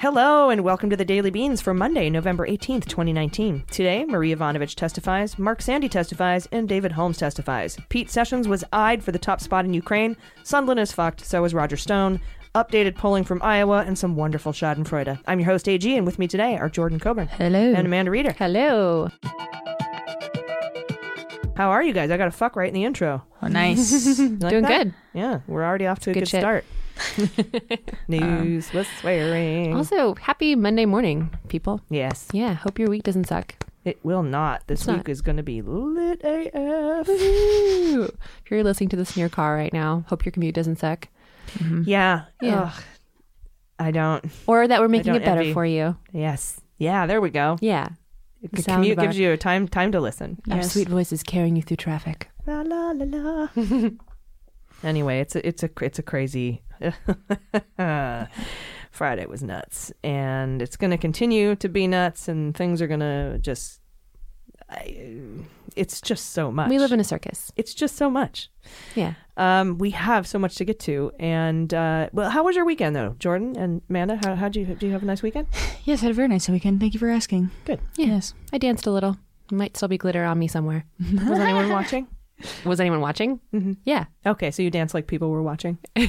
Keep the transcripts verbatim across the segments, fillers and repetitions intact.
Hello and welcome to the Daily Beans for Monday, November eighteenth, twenty nineteen. Today, Marie Yovanovitch testifies, Mark Sandy testifies, and David Holmes testifies. Pete Sessions was eyed for the top spot in Ukraine. Sondland is fucked, so is Roger Stone. Updated polling from Iowa, and some wonderful schadenfreude. I'm your host, A G, and with me today are Jordan Coburn. Hello. And Amanda Reader. Hello. How are you guys? I got a fuck right in the intro. Oh, nice. Like doing that? Good. Yeah, we're already off to a good, good start. News um, with swearing. Also, happy Monday morning, people. Yes. Yeah, hope your week doesn't suck. It will not. This it's week not. Is going to be lit A F. If you're listening to this in your car right now, hope your commute doesn't suck. Mm-hmm. Yeah. Yeah. Ugh. I don't. Or that we're making it better envy. For you. Yes. Yeah. There we go. Yeah. The commute gives you a time time to listen. Yes. Our sweet voice is carrying you through traffic. La la la la. Anyway, it's a, it's a it's a crazy Friday was nuts, and it's going to continue to be nuts, and things are going to just. I, it's just so much. We live in a circus. It's just so much. Yeah. Um, we have so much to get to. And, uh, well, how was your weekend, though, Jordan and Amanda? How how'd you, did you have a nice weekend? Yes, I had a very nice weekend. Thank you for asking. Good. Yeah. Yes. I danced a little. Might still be glitter on me somewhere. Was anyone watching? Was anyone watching? Mm-hmm. Yeah. Okay, so you danced like people were watching? Yeah,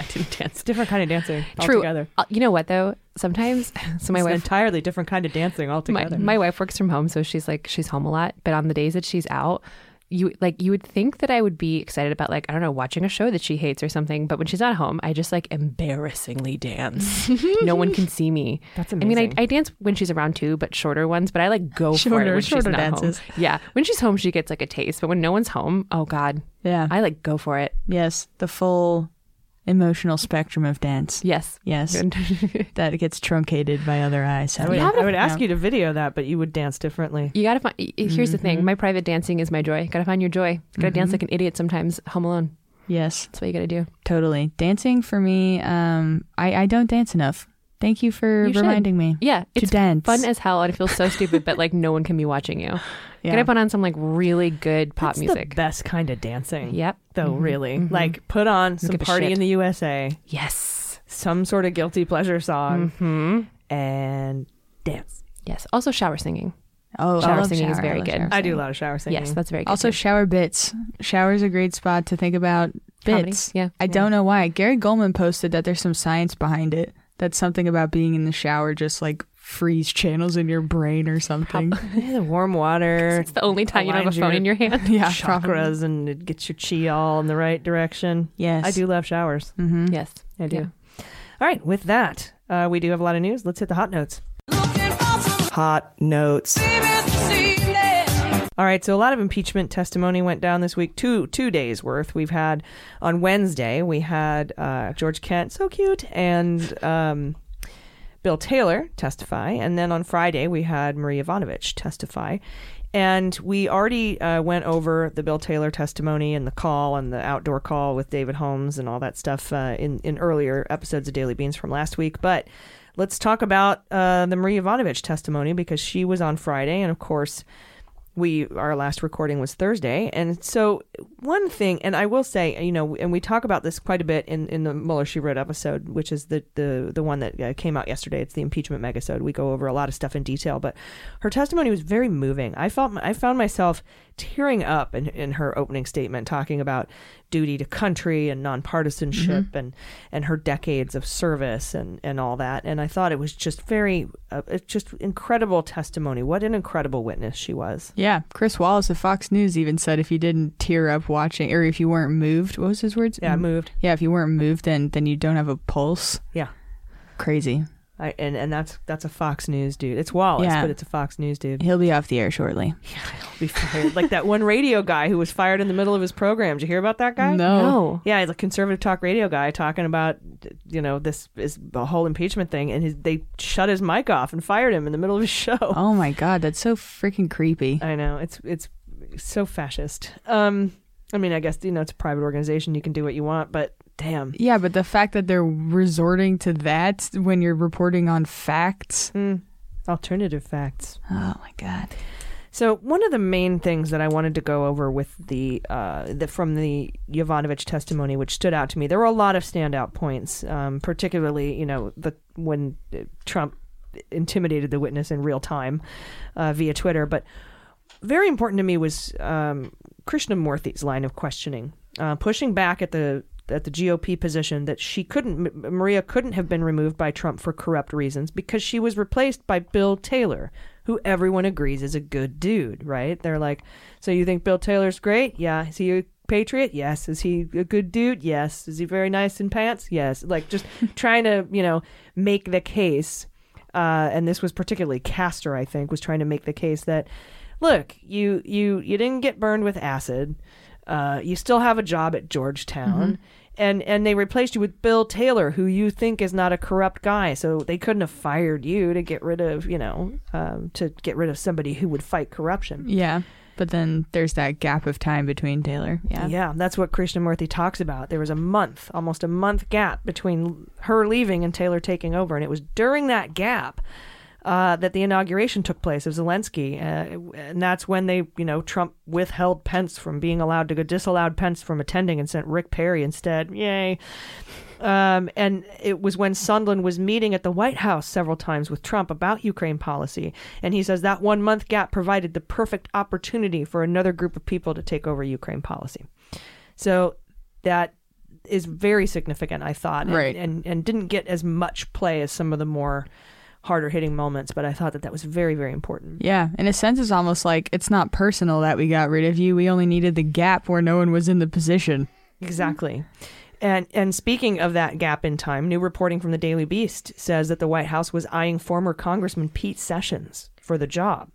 I didn't dance. Different kind of dancing altogether. True. You know what, though? Sometimes, so my it's wife... an entirely different kind of dancing altogether. My, my wife works from home, so she's like, she's home a lot. But on the days that she's out, you like you would think that I would be excited about, like, I don't know, watching a show that she hates or something. But when she's not home, I just, like, embarrassingly dance. No one can see me. That's amazing. I mean, I, I dance when she's around too, but shorter ones. But I, like, go shorter, for it when she's not dances. Home. Yeah. When she's home, she gets, like, a taste. But when no one's home, oh, God. Yeah. I, like, go for it. Yes. The full... emotional spectrum of dance. Yes. Yes. That gets truncated by other eyes. I would, I would ask you to video that, but you would dance differently. You gotta find, here's mm-hmm. the thing. My private dancing is my joy. Gotta find your joy. Gotta mm-hmm. dance like an idiot sometimes, home alone. Yes. That's what you gotta do. Totally. Dancing for me, um, I, I don't dance enough. Thank you for you reminding should. Me. Yeah. It's to dance. Fun as hell and it feels so stupid, but like no one can be watching you. Yeah. Can I put on some like really good pop That's music? The best kind of dancing. Yep. Though mm-hmm. really. Mm-hmm. Like put on some Party in the U S A. Yes. Some sort of guilty pleasure song. Mm-hmm. And dance. Yes. Also shower singing. Oh, shower singing shower. Is very good. I do a lot of shower singing. Yes, that's very good. Also, too. Shower bits. Shower's a great spot to think about bits. Comedy. Yeah. I yeah. don't know why. Gary Goldman posted that there's some science behind it. That's something about being in the shower just like freeze channels in your brain or something. Probably. The warm water. It's the only time you don't have a phone your, in your hand. Yeah, chakras probably. And it gets your chi all in the right direction. Yes. I do love showers. Mm-hmm. Yes. I do. Yeah. All right. With that, uh, we do have a lot of news. Let's hit the hot notes. Hot notes. All right, so a lot of impeachment testimony went down this week, two two days worth. We've had, on Wednesday, we had uh, George Kent, so cute, and um, Bill Taylor testify. And then on Friday, we had Marie Yovanovitch testify. And we already uh, went over the Bill Taylor testimony and the call and the outdoor call with David Holmes and all that stuff uh, in, in earlier episodes of Daily Beans from last week. But let's talk about uh, the Marie Yovanovitch testimony because she was on Friday, and of course... We our last recording was Thursday. And so one thing, and I will say, you know, and we talk about this quite a bit in, in the Mueller, She Wrote episode, which is the, the, the one that came out yesterday. It's the impeachment megasode. We go over a lot of stuff in detail, but her testimony was very moving. I felt I found myself tearing up in, in her opening statement, talking about duty to country and nonpartisanship mm-hmm. and, and her decades of service and, and all that. And I thought it was just very, uh, just incredible testimony. What an incredible witness she was. Yeah. Chris Wallace of Fox News even said if you didn't tear up watching or if you weren't moved, what was his words? Yeah, moved. Yeah. If you weren't moved, then, then you don't have a pulse. Yeah. Crazy. I, and and that's that's a Fox News dude. It's Wallace, yeah. but it's a Fox News dude. He'll be off the air shortly. Yeah, he'll be fired. Like that one radio guy who was fired in the middle of his program. Did you hear about that guy? No. no. Yeah, he's a conservative talk radio guy talking about, you know, this is the whole impeachment thing, and his, they shut his mic off and fired him in the middle of his show. Oh my God, that's so freaking creepy. I know, it's it's so fascist. Um, I mean, I guess you know it's a private organization. You can do what you want, but. Damn. Yeah, but the fact that they're resorting to that when you're reporting on facts. Mm. Alternative facts. Oh, my God. So one of the main things that I wanted to go over with the, uh, the from the Yovanovitch testimony, which stood out to me, there were a lot of standout points, um, particularly, you know, the when Trump intimidated the witness in real time uh, via Twitter. But very important to me was um, Krishnamurthy's line of questioning, uh, pushing back at the at the G O P position that she couldn't, Maria couldn't have been removed by Trump for corrupt reasons because she was replaced by Bill Taylor, who everyone agrees is a good dude, right? They're like, so you think Bill Taylor's great? Yeah. Is he a patriot? Yes. Is he a good dude? Yes. Is he very nice in pants? Yes. Like just trying to, you know, make the case. Uh, and this was particularly Castor, I think, was trying to make the case that, look, you, you, you didn't get burned with acid. Uh, you still have a job at Georgetown, mm-hmm. and and they replaced you with Bill Taylor, who you think is not a corrupt guy. So they couldn't have fired you to get rid of, you know, um, to get rid of somebody who would fight corruption. Yeah. But then there's that gap of time between Taylor. Yeah. Yeah. That's what Krishnamurthy talks about. There was a month, almost a month gap between her leaving and Taylor taking over. And it was during that gap Uh, that the inauguration took place of Zelensky. Uh, and that's when they, you know, Trump withheld Pence from being allowed to go, disallowed Pence from attending and sent Rick Perry instead. Yay. Um, and it was when Sondland was meeting at the White House several times with Trump about Ukraine policy. And he says that one month gap provided the perfect opportunity for another group of people to take over Ukraine policy. So that is very significant, I thought, and, right. and, and didn't get as much play as some of the more harder hitting moments, but I thought that that was very, very important. Yeah, in a sense, it's almost like it's not personal that we got rid of you. We only needed the gap where no one was in the position. Exactly. And and speaking of that gap in time, new reporting from the Daily Beast says that the White House was eyeing former Congressman Pete Sessions for the job.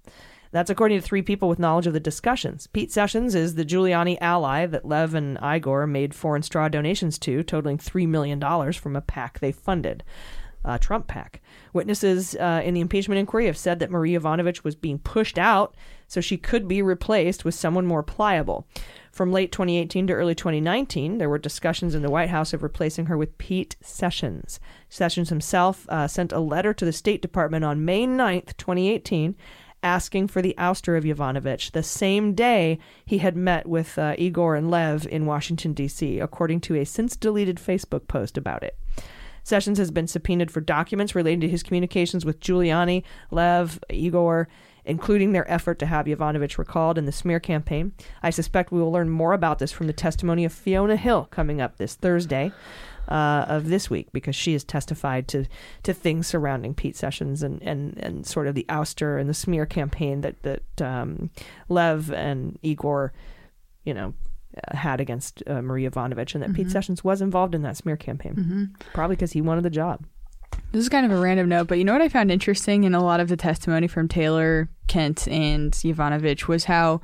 That's according to three people with knowledge of the discussions. Pete Sessions is the Giuliani ally that Lev and Igor made foreign straw donations to, totaling three million dollars from a PAC they funded. Uh, Trump PAC. Witnesses uh, in the impeachment inquiry have said that Marie Yovanovitch was being pushed out so she could be replaced with someone more pliable. From late twenty eighteen to early twenty nineteen, there were discussions in the White House of replacing her with Pete Sessions. Sessions himself uh, sent a letter to the State Department on May ninth, twenty eighteen, asking for the ouster of Yovanovitch the same day he had met with uh, Igor and Lev in Washington, D C, according to a since-deleted Facebook post about it. Sessions has been subpoenaed for documents relating to his communications with Giuliani, Lev, Igor, including their effort to have Yovanovitch recalled in the smear campaign. I suspect we will learn more about this from the testimony of Fiona Hill coming up this Thursday uh, of this week, because she has testified to, to things surrounding Pete Sessions and, and, and sort of the ouster and the smear campaign that, that um, Lev and Igor, you know, had against uh, Marie Yovanovitch, and that mm-hmm. Pete Sessions was involved in that smear campaign, mm-hmm. probably because he wanted the job. This is kind of a random note, but you know what I found interesting in a lot of the testimony from Taylor, Kent, and Yovanovitch was how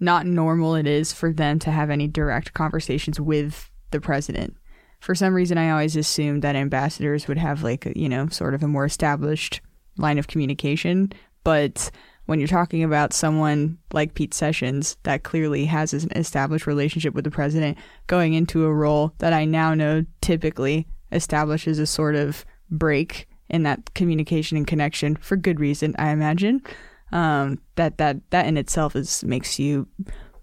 not normal it is for them to have any direct conversations with the president. For some reason, I always assumed that ambassadors would have, like, you know, sort of a more established line of communication, but when you're talking about someone like Pete Sessions that clearly has an established relationship with the president going into a role that I now know typically establishes a sort of break in that communication and connection for good reason, I imagine, um, that, that that in itself is makes you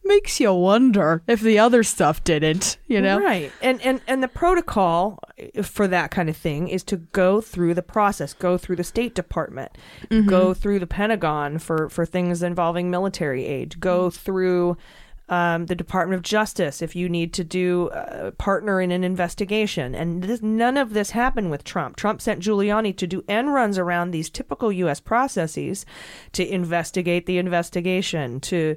makes you wonder if the other stuff didn't, you know? Right. And, and, and the protocol for that kind of thing is to go through the process, go through the State Department, mm-hmm. go through the Pentagon for, for things involving military aid, go through um, the Department of Justice if you need to do uh, partner in an investigation. And this, none of this happened with Trump. Trump sent Giuliani to do end runs around these typical U S processes to investigate the investigation, to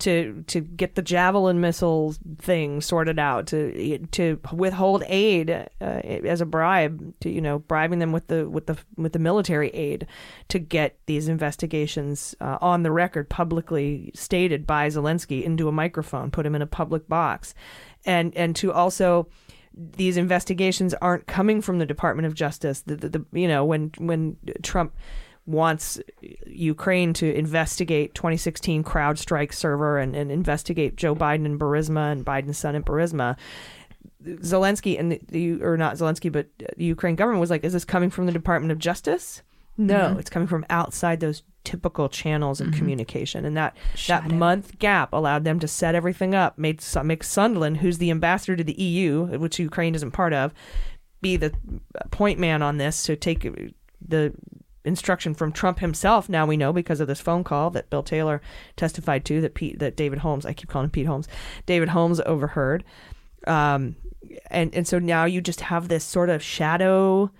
to to get the Javelin missile thing sorted out, to to withhold aid uh, as a bribe, to, you know, bribing them with the with the with the military aid to get these investigations uh, on the record, publicly stated by Zelensky into a microphone, put him in a public box, and and to also. These investigations aren't coming from the Department of Justice. The, the, the, you know, when when Trump wants Ukraine to investigate twenty sixteen CrowdStrike server and, and investigate Joe Biden and Burisma and Biden's son and Burisma, Zelensky and the, the or not Zelensky, but the Ukraine government was like, is this coming from the Department of Justice? No, mm-hmm. It's coming from outside those typical channels of mm-hmm. communication. And that, that month gap allowed them to set everything up, made make Sondland, who's the ambassador to the E U, which Ukraine isn't part of, be the point man on this. So take the instruction from Trump himself. Now we know because of this phone call that Bill Taylor testified to, that Pete, that David Holmes, I keep calling him Pete Holmes, David Holmes overheard. Um, and, and so now you just have this sort of shadow...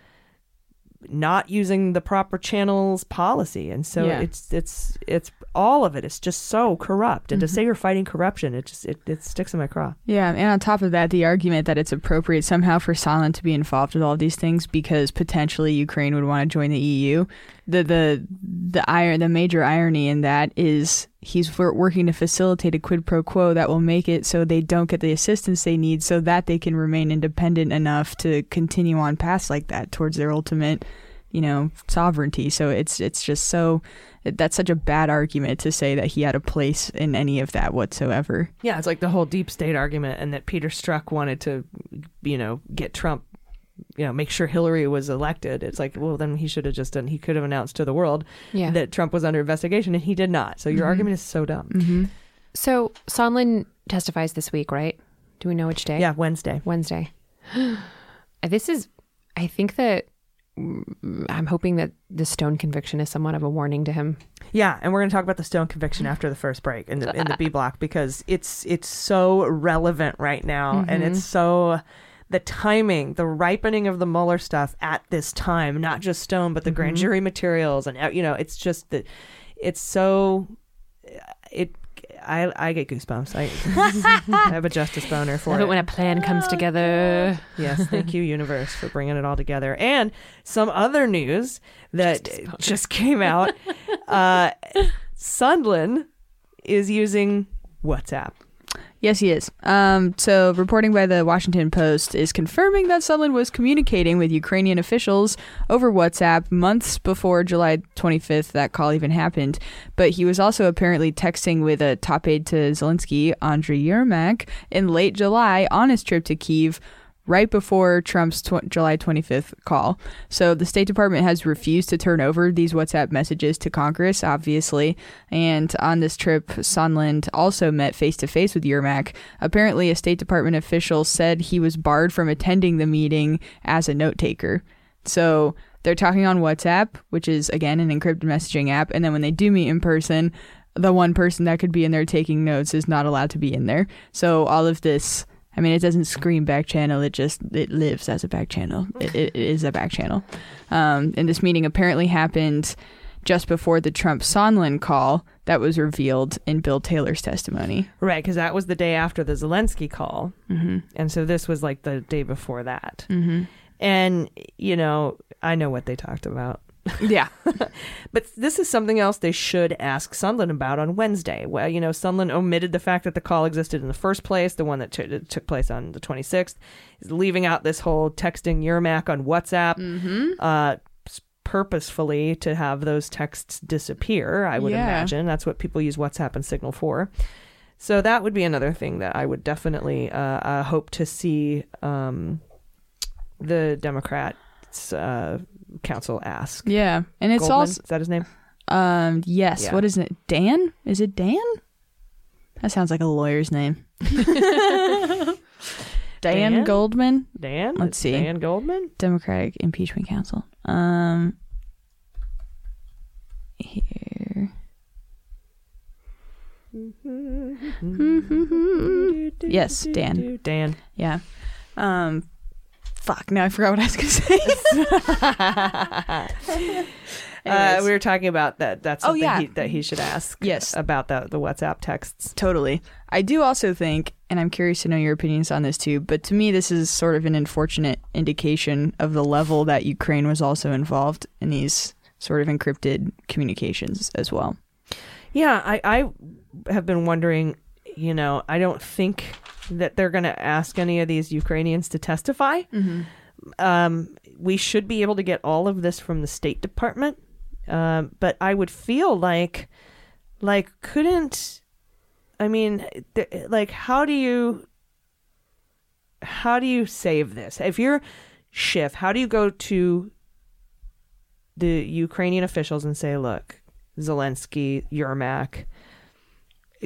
not using the proper channels policy, and so yeah. it's it's it's all of it. It's just so corrupt, and mm-hmm. to say you're fighting corruption, it just it, it sticks in my craw. Yeah, and on top of that, the argument that it's appropriate somehow for Sondland to be involved with all these things because potentially Ukraine would want to join the E U. The the the iron the major irony in that is he's working to facilitate a quid pro quo that will make it so they don't get the assistance they need so that they can remain independent enough to continue on paths like that towards their ultimate, you know, sovereignty. So it's it's just so that's such a bad argument to say that he had a place in any of that whatsoever. Yeah, it's like the whole deep state argument, and that Peter Strzok wanted to, you know, get Trump, you know, make sure Hillary was elected. It's like, well, then he should have just done, he could have announced to the world yeah. that Trump was under investigation, and he did not. So your mm-hmm. argument is so dumb. Mm-hmm. So Sondland testifies this week, right? Do we know which day? Yeah, Wednesday. Wednesday. This is, I think that, I'm hoping that the Stone conviction is somewhat of a warning to him. Yeah, and we're going to talk about the Stone conviction after the first break in the, in the B block, because it's, it's so relevant right now, mm-hmm. and it's so... the timing, the ripening of the Mueller stuff at this time, not just Stone, but the mm-hmm. grand jury materials. And, you know, it's just that it's so it. I I get goosebumps. I, I have a justice boner for Love it. But when a plan comes oh, together. God. Yes. Thank you, universe, for bringing it all together. And some other news that just came out. uh, Sondland is using WhatsApp. Yes, he is. Um, so reporting by the Washington Post is confirming that Sondland was communicating with Ukrainian officials over WhatsApp months before July twenty-fifth that call even happened. But he was also apparently texting with a top aide to Zelensky, Andriy Yermak, in late July on his trip to Kyiv, right before Trump's tw- July twenty-fifth call. So the State Department has refused to turn over these WhatsApp messages to Congress, obviously. And on this trip, Sondland also met face-to-face with Yermak. Apparently, a State Department official said he was barred from attending the meeting as a note-taker. So they're talking on WhatsApp, which is, again, an encrypted messaging app. And then when they do meet in person, the one person that could be in there taking notes is not allowed to be in there. So all of this... I mean, it doesn't scream back channel. It just it lives as a back channel. It, it is a back channel. Um, and this meeting apparently happened just before the Trump Sondland call that was revealed in Bill Taylor's testimony. Right, because that was the day after the Zelensky call. Mm-hmm. And so this was like the day before that. Mm-hmm. And, you know, I know what they talked about. Yeah. But this is something else they should ask Sondland about on Wednesday. Well, you know, Sondland omitted the fact that the call existed in the first place, the one that t- took place on the twenty-sixth. He's leaving out this whole texting Yermak on WhatsApp mm-hmm. uh, purposefully to have those texts disappear, I would yeah. imagine. That's what people use WhatsApp and Signal for. So that would be another thing that I would definitely uh, uh, hope to see um, the Democrats... Uh, Council ask. Yeah, and it's Goldman, also is that his name? Um, yes. Yeah. What is it? Dan? Is it Dan? That sounds like a lawyer's name. Dan, Dan Goldman. Dan. Let's see. Dan Goldman. Democratic Impeachment Council. Um, here. Yes, Dan. Dan. Yeah. Um. Fuck, now I forgot what I was going to say. Uh, we were talking about that. That's something oh, yeah. he, that he should ask. Yes. About the, the WhatsApp texts. Totally. I do also think, and I'm curious to know your opinions on this too, but to me this is sort of an unfortunate indication of the level that Ukraine was also involved in these sort of encrypted communications as well. Yeah, I, I have been wondering, you know, I don't think that they're going to ask any of these Ukrainians to testify. Mm-hmm. Um, we should be able to get all of this from the State Department. Um, but I would feel like, like, couldn't, I mean, th- like, how do you, how do you save this? If you're Schiff, how do you go to the Ukrainian officials and say, look, Zelensky, Yermak,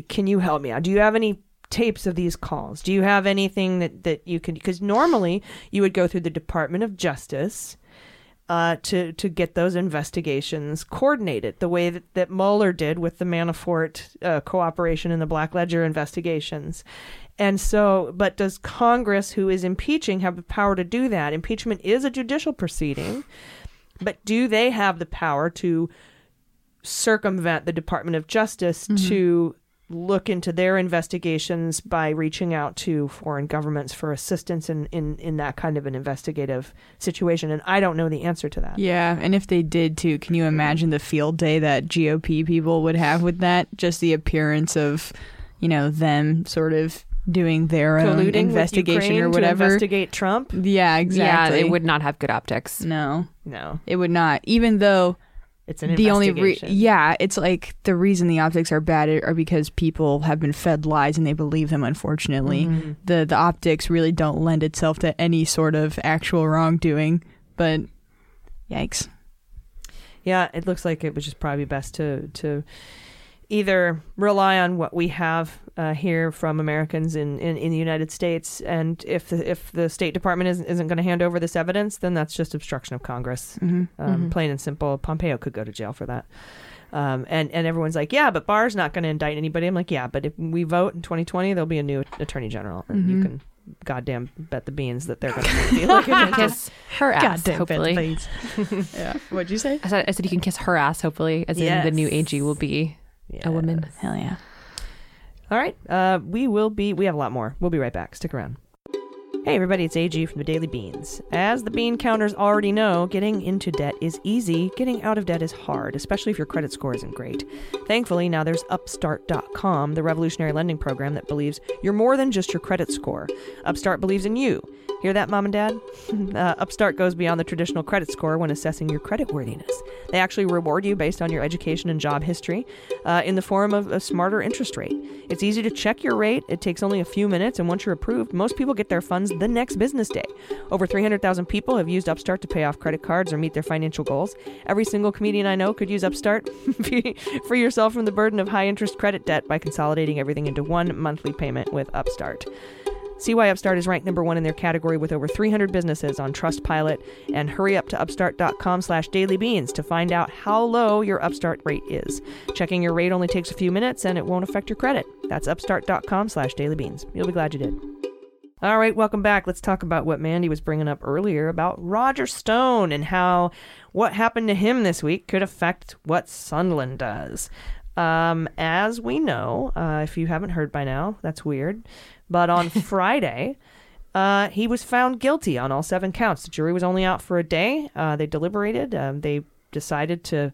can you help me out? Do you have any tapes of these calls? Do you have anything that, that you can, because normally you would go through the Department of Justice uh, to, to get those investigations coordinated the way that, that Mueller did with the Manafort uh, cooperation in the Black Ledger investigations. And so, but does Congress, who is impeaching, have the power to do that? Impeachment is a judicial proceeding, but do they have the power to circumvent the Department of Justice mm-hmm. to look into their investigations by reaching out to foreign governments for assistance in, in, in that kind of an investigative situation? And I don't know the answer to that. Yeah. And if they did too, can you imagine the field day that G O P people would have with that? Just the appearance of, you know, them sort of doing their colluding own investigation or whatever. To investigate Trump? Yeah, exactly. Yeah, it would not have good optics. No. No. It would not. Even though... It's an the only re- yeah, it's like the reason the optics are bad are because people have been fed lies and they believe them, unfortunately. Mm-hmm. The the optics really don't lend itself to any sort of actual wrongdoing, but yikes. Yeah, it looks like it was just probably best to, to either rely on what we have uh, here from Americans in, in, in the United States, and if the, if the State Department isn't, isn't going to hand over this evidence, then that's just obstruction of Congress. Mm-hmm. Um, mm-hmm. Plain and simple. Pompeo could go to jail for that. Um, and, and everyone's like, yeah, but Barr's not going to indict anybody. I'm like, yeah, but if we vote in twenty twenty, there'll be a new attorney general. And mm-hmm. you can goddamn bet the beans that they're going to be looking at kiss her ass, goddamn hopefully. Yeah. What'd you say? I said, I said you can kiss her ass, hopefully, as yes. in the new A G will be... Yes. A woman. Hell yeah. All right. Uh, we will be, we have a lot more. We'll be right back. Stick around. Hey, everybody. It's A G from the Daily Beans. As the bean counters already know, getting into debt is easy. Getting out of debt is hard, especially if your credit score isn't great. Thankfully, now there's Upstart dot com, the revolutionary lending program that believes you're more than just your credit score. Upstart believes in you. Hear that, Mom and Dad? uh, Upstart goes beyond the traditional credit score when assessing your creditworthiness. They actually reward you based on your education and job history uh, in the form of a smarter interest rate. It's easy to check your rate. It takes only a few minutes, and once you're approved, most people get their funds the next business day. Over three hundred thousand people have used Upstart to pay off credit cards or meet their financial goals. Every single comedian I know could use Upstart. Free yourself from the burden of high-interest credit debt by consolidating everything into one monthly payment with Upstart. See why Upstart is ranked number one in their category with over three hundred businesses on Trustpilot, and hurry up to upstart dot com slash dailybeans to find out how low your Upstart rate is. Checking your rate only takes a few minutes, and it won't affect your credit. That's upstart dot com slash dailybeans. You'll be glad you did. All right, welcome back. Let's talk about what Mandy was bringing up earlier about Roger Stone and how what happened to him this week could affect what Sondland does. Um, as we know, uh, if you haven't heard by now, that's weird. But on Friday, uh, he was found guilty on all seven counts. The jury was only out for a day. Uh, they deliberated. Um, they decided to,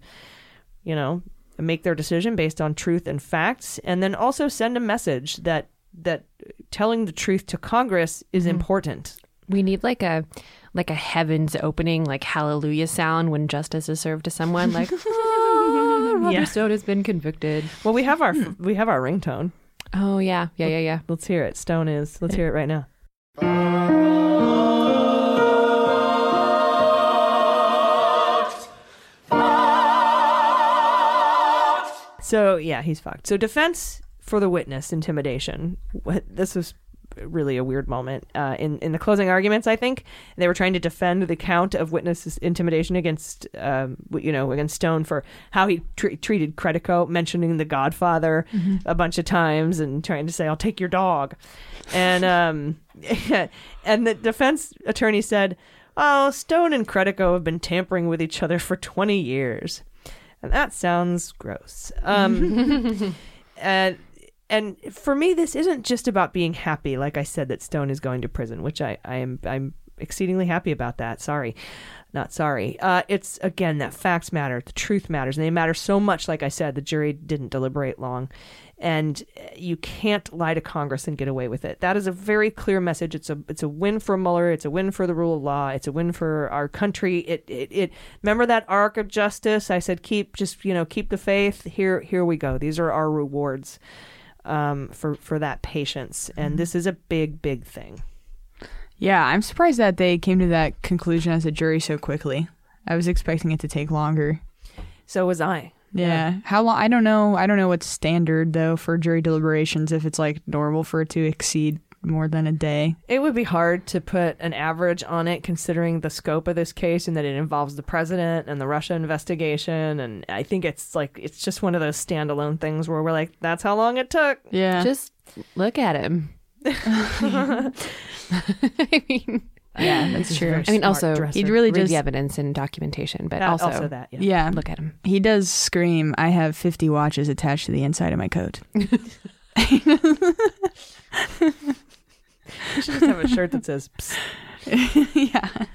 you know, make their decision based on truth and facts, and then also send a message that that telling the truth to Congress is mm-hmm. important. We need like a like a heavens opening, like hallelujah sound when justice is served to someone. Like, ah, Roger yeah. Stone has been convicted. Well, we have our we have our ringtone. Oh, yeah. Yeah, yeah, yeah. Let's hear it. Stone is. Let's hear it right now. Fucked. Fucked. So, yeah, he's fucked. So defense for the witness intimidation. This was really a weird moment. Uh, in, in the closing arguments, I think, they were trying to defend the count of witness intimidation against, um, you know, against Stone for how he tr- treated Credico, mentioning The Godfather mm-hmm. a bunch of times and trying to say, I'll take your dog. And um, and the defense attorney said, oh, Stone and Credico have been tampering with each other for twenty years. And that sounds gross. Um, and, and for me, this isn't just about being happy, like I said, that Stone is going to prison, which I, I am I'm exceedingly happy about that. Sorry. Not sorry. Uh, it's, again, that facts matter. The truth matters. And they matter so much, like I said, the jury didn't deliberate long. And you can't lie to Congress and get away with it. That is a very clear message. It's a it's a win for Mueller. It's a win for the rule of law. It's a win for our country. It it, it remember that arc of justice. I said keep just you know keep the faith. Here here we go. These are our rewards um, for for that patience. And this is a big big thing. Yeah, I'm surprised that they came to that conclusion as a jury so quickly. I was expecting it to take longer. So was I. Yeah. yeah. How long? I don't know. I don't know what's standard, though, for jury deliberations, if it's like normal for it to exceed more than a day. It would be hard to put an average on it, considering the scope of this case and that it involves the president and the Russia investigation. And I think it's like it's just one of those standalone things where we're like, that's how long it took. Yeah. Just look at him. I mean, yeah, that's true. I mean, also, he'd really just read the evidence and documentation, but that, also, also that, yeah. yeah, look at him. He does scream, "I have fifty watches attached to the inside of my coat." You should just have a shirt that says, "Psst." Yeah.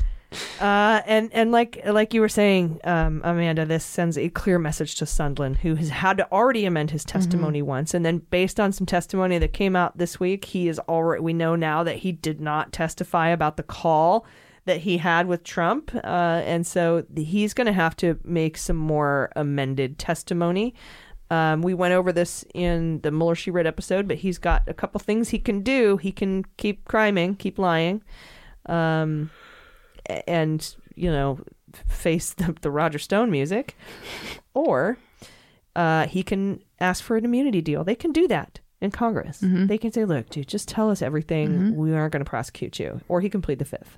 Uh, and and like like you were saying, um, Amanda, this sends a clear message to Sondland, who has had to already amend his testimony mm-hmm. once, and then based on some testimony that came out this week, he is already. We know now that he did not testify about the call that he had with Trump, uh, and so he's going to have to make some more amended testimony. Um, we went over this in the Mueller She Read episode, but he's got a couple things he can do. He can keep criming, keep lying. Um. And, you know, face the, the Roger Stone music, or uh, he can ask for an immunity deal. They can do that in Congress. Mm-hmm. They can say, look, dude, just tell us everything. Mm-hmm. We aren't going to prosecute you. Or he can plead the fifth.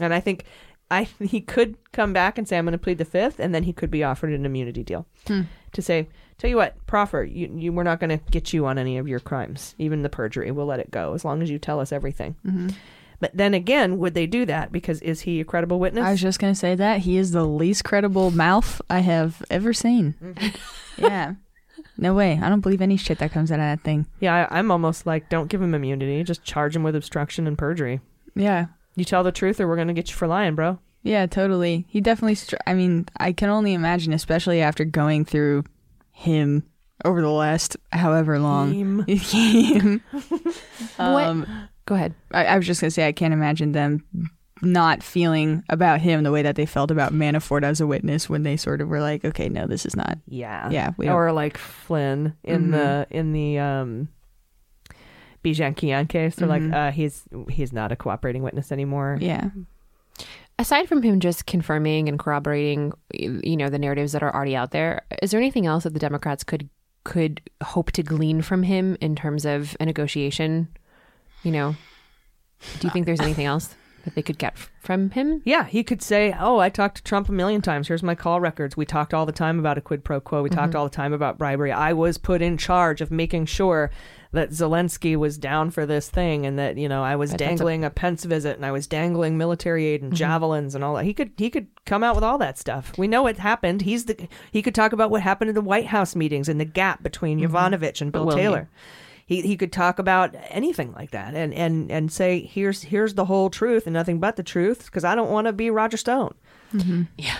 And I think I he could come back and say, I'm going to plead the fifth. And then he could be offered an immunity deal hmm. to say, tell you what, proffer, you, you, we're not going to get you on any of your crimes, even the perjury. We'll let it go as long as you tell us everything. Mm-hmm. But then again, would they do that? Because is he a credible witness? I was just going to say that. He is the least credible mouth I have ever seen. Mm-hmm. Yeah. No way. I don't believe any shit that comes out of that thing. Yeah, I, I'm almost like, don't give him immunity. Just charge him with obstruction and perjury. Yeah. You tell the truth or we're going to get you for lying, bro. Yeah, totally. He definitely, str- I mean, I can only imagine, especially after going through him over the last however long. Him. um, what? Go ahead. I, I was just going to say, I can't imagine them not feeling about him the way that they felt about Manafort as a witness when they sort of were like, okay, no, this is not. Yeah. Yeah. We or don't. Like Flynn in mm-hmm. the in the um, Bijan Kiyan case. They're mm-hmm. like, uh, he's he's not a cooperating witness anymore. Yeah. Aside from him just confirming and corroborating, you know, the narratives that are already out there, is there anything else that the Democrats could could hope to glean from him in terms of a negotiation? You know, do you think there's anything else that they could get f- from him? Yeah, he could say, oh, I talked to Trump a million times. Here's my call records. We talked all the time about a quid pro quo. We mm-hmm. talked all the time about bribery. I was put in charge of making sure that Zelensky was down for this thing and that, you know, I was but dangling a-, a Pence visit and I was dangling military aid and mm-hmm. javelins and all that. He could he could come out with all that stuff. We know it happened. He's the He could talk about what happened at the White House meetings and the gap between mm-hmm. Yovanovitch and Bill Will Taylor. He? He he could talk about anything like that and, and, and say, here's here's the whole truth and nothing but the truth, because I don't want to be Roger Stone. Mm-hmm. Yeah.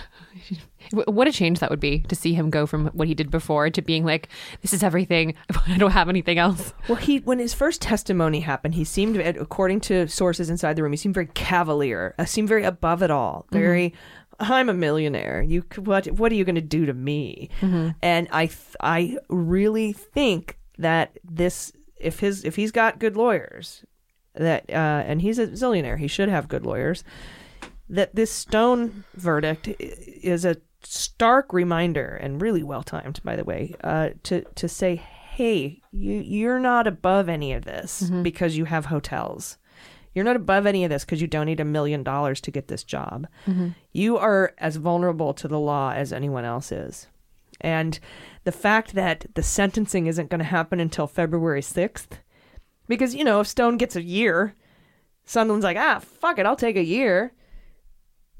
What a change that would be to see him go from what he did before to being like, this is everything. I don't have anything else. Well, he when his first testimony happened, he seemed, according to sources inside the room, he seemed very cavalier, seemed very above it all, very... Mm-hmm. I'm a millionaire. You what? What are you going to do to me? Mm-hmm. And I I really think that this... If his if he's got good lawyers, that uh, and he's a zillionaire, he should have good lawyers. That this Stone verdict is a stark reminder, and really well timed, by the way, uh, to to say, hey, you you're not above any of this mm-hmm. because you have hotels. You're not above any of this because you don't need a million dollars to get this job. Mm-hmm. You are as vulnerable to the law as anyone else is. And the fact that the sentencing isn't going to happen until February sixth, because, you know, if Stone gets a year, Sondland's like, ah, fuck it, I'll take a year.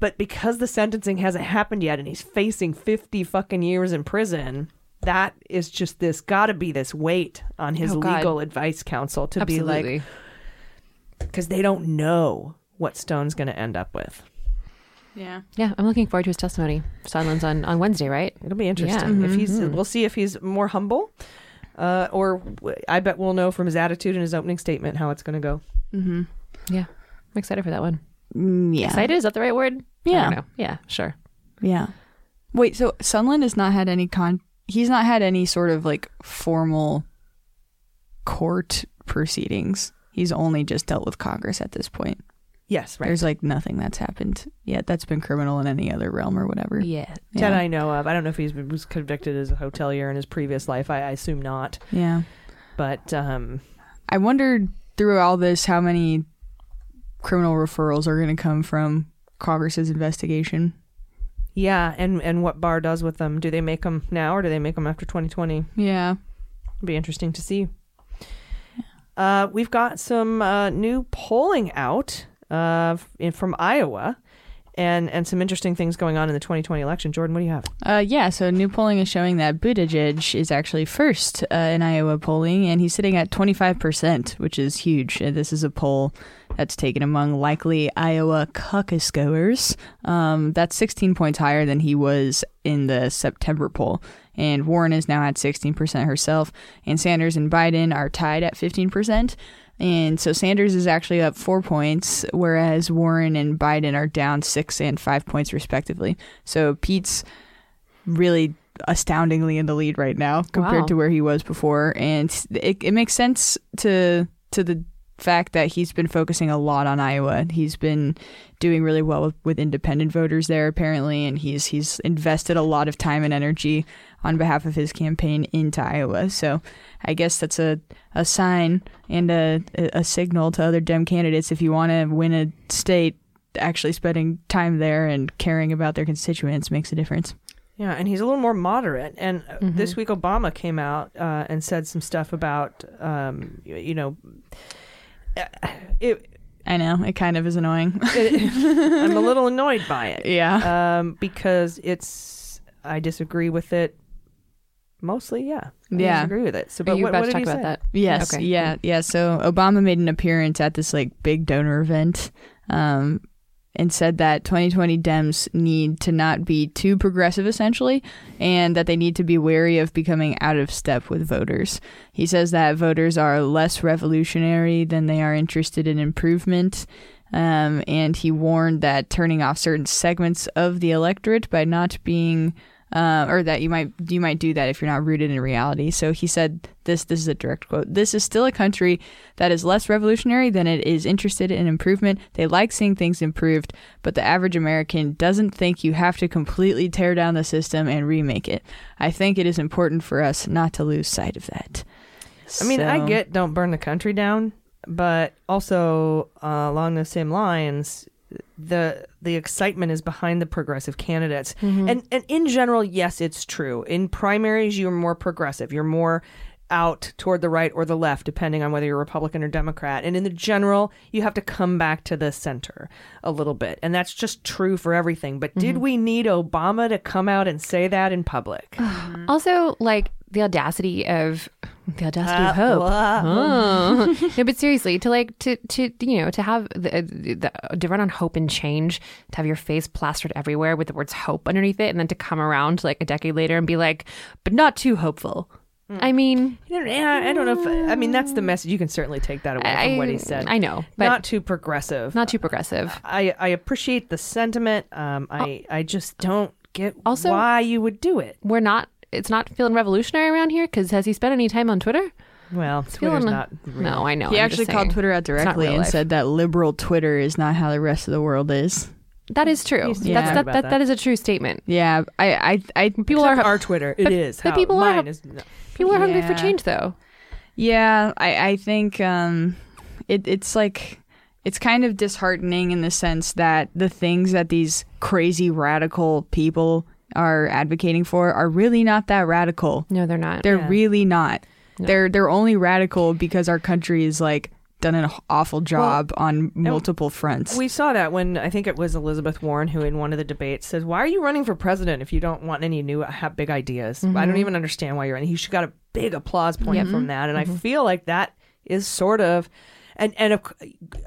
But because the sentencing hasn't happened yet and he's facing fifty fucking years in prison, that is just this gotta be this weight on his oh, legal God. advice counsel to Absolutely. be like, because they don't know what Stone's going to end up with. Yeah. Yeah. I'm looking forward to his testimony. Sondland's on, on Wednesday, right? It'll be interesting. Yeah. Mm-hmm. If he's, we'll see if he's more humble, uh, or I bet we'll know from his attitude and his opening statement how it's going to go. Mm-hmm. Yeah. I'm excited for that one. Yeah. Excited? Is that the right word? Yeah. I don't know. Yeah. Sure. Yeah. Wait, so Sondland has not had any con, he's not had any sort of like formal court proceedings. He's only just dealt with Congress at this point. Yes, right. There's like nothing that's happened yet that's been criminal in any other realm or whatever. Yeah. yeah. That I know of. I don't know if he was convicted as a hotelier in his previous life. I, I assume not. Yeah. But um, I wondered through all this how many criminal referrals are going to come from Congress's investigation. Yeah, and, and what Barr does with them. Do they make them now or do they make them after twenty twenty? Yeah. It'll be interesting to see. Uh, we've got some uh, new polling out uh, in, from Iowa and, and some interesting things going on in the twenty twenty election. Jordan, what do you have? Uh, yeah, so new polling is showing that Buttigieg is actually first uh, in Iowa polling, and he's sitting at twenty-five percent, which is huge. And this is a poll that's taken among likely Iowa caucus goers. Um, that's sixteen points higher than he was in the September poll. And Warren is now at sixteen percent herself. And Sanders and Biden are tied at fifteen percent. And so Sanders is actually up four points, whereas Warren and Biden are down six and five points respectively. So Pete's really astoundingly in the lead right now compared wow. to where he was before. And it, it makes sense to to the fact that he's been focusing a lot on Iowa. He's been doing really well with, with independent voters there apparently, and he's he's invested a lot of time and energy on behalf of his campaign into Iowa. So I guess that's a, a sign and a, a signal to other Dem candidates if you want to win a state, actually spending time there and caring about their constituents makes a difference. Yeah, and he's a little more moderate. And mm-hmm. this week Obama came out uh, and said some stuff about, um, you, you know... It, I know it kind of is annoying. it, I'm a little annoyed by it. Yeah, um, because it's I disagree with it mostly. Yeah, I yeah, disagree with it. So, but Are you what, about what to did talk about say? That? Yes, okay. yeah, yeah. So Obama made an appearance at this like big donor event, um, and said that twenty twenty Dems need to not be too progressive, essentially, and that they need to be wary of becoming out of step with voters. He says that voters are less revolutionary than they are interested in improvement, um, and he warned that turning off certain segments of the electorate by not being... Uh, or that you might you might do that if you're not rooted in reality. So he said this, this is a direct quote, "This is still a country that is less revolutionary than it is interested in improvement. They like seeing things improved, but the average American doesn't think you have to completely tear down the system and remake it. I think it is important for us not to lose sight of that." I mean, so. I get don't burn the country down, but also uh, along those same lines... the the excitement is behind the progressive candidates. Mm-hmm. And and in general, yes, it's true. In primaries, you're more progressive. You're more out toward the right or the left, depending on whether you're Republican or Democrat. And in the general, you have to come back to the center a little bit. And that's just true for everything. But mm-hmm. did we need Obama to come out and say that in public? Also, like, the audacity of... The audacity uh, of hope. Oh. No, but seriously, to like to to you know to have the, the to run on hope and change, to have your face plastered everywhere with the words hope underneath it, and then to come around like a decade later and be like, but not too hopeful. Mm. I mean, yeah, I don't know. if I mean, that's the message. You can certainly take that away I, from what he said. I know, but not too progressive. Not too progressive. I I appreciate the sentiment. Um, I I just don't get also, why you would do it. We're not. It's not feeling revolutionary around here, because has he spent any time on Twitter? Well, it's Twitter's feeling, not... Real. No, I know. He I'm actually called Twitter out directly and life. said that liberal Twitter is not how the rest of the world is. That is true. Yeah. That's, that, that, that. that is a true statement. Yeah. I, I, I people Except are... our Twitter. It is. How people mine are, is... No. People are yeah. hungry for change, though. Yeah. I, I think um, it, it's like... It's kind of disheartening in the sense that the things that these crazy radical people... are advocating for are really not that radical. No, they're not. They're yeah. really not. No. They're they're only radical because our country is like done an awful job well, on multiple fronts. We saw that when I think it was Elizabeth Warren who in one of the debates says, why are you running for president if you don't want any new have big ideas? Mm-hmm. I don't even understand why you're running. He should got a big applause point yep. from that. And mm-hmm. I feel like that is sort of... And and of,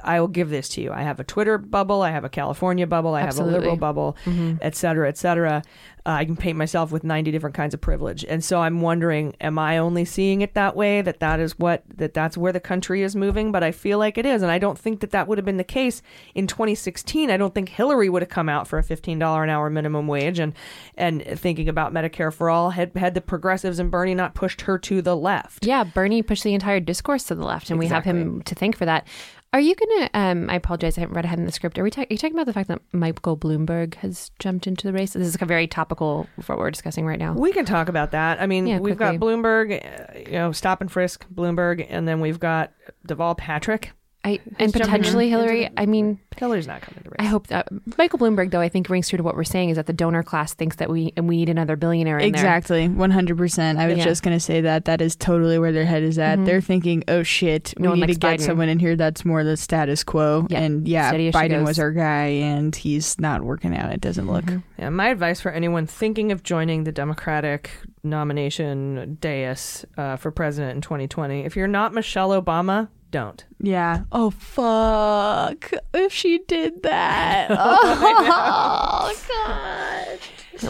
I will give this to you. I have a Twitter bubble. I have a California bubble. I Absolutely. have a liberal bubble, mm-hmm. et cetera, et cetera. Uh, I can paint myself with ninety different kinds of privilege. And so I'm wondering, am I only seeing it that way? That that is what that that's where the country is moving. But I feel like it is. And I don't think that that would have been the case in twenty sixteen. I don't think Hillary would have come out for a fifteen dollars an hour minimum wage and and thinking about Medicare for all had, had the progressives and Bernie not pushed her to the left. Yeah. Bernie pushed the entire discourse to the left. And exactly. we have him to thank for that. Are you going to, um, I apologize, I haven't read ahead in the script. Are we ta- are you talking about the fact that Michael Bloomberg has jumped into the race? This is a very topical of what we're discussing right now. We can talk about that. I mean, yeah, we've quickly. got Bloomberg, you know, stop and frisk Bloomberg, and then we've got Deval Patrick. I, and potentially Hillary. I mean, Hillary's not coming to race. I hope that Michael Bloomberg, though, I think rings true to what we're saying is that the donor class thinks that we and we need another billionaire in exactly, there. Exactly. one hundred percent. I was yeah. just going to say that. That is totally where their head is at. Mm-hmm. They're thinking, oh, shit, no we need to get Biden. someone in here that's more the status quo. Yeah. And yeah, Steady Biden was our guy and he's not working out. It doesn't look. Mm-hmm. Yeah, my advice for anyone thinking of joining the Democratic nomination dais uh, for president in twenty twenty, if you're not Michelle Obama, don't. Yeah. Oh, fuck. If she did that. Oh, God.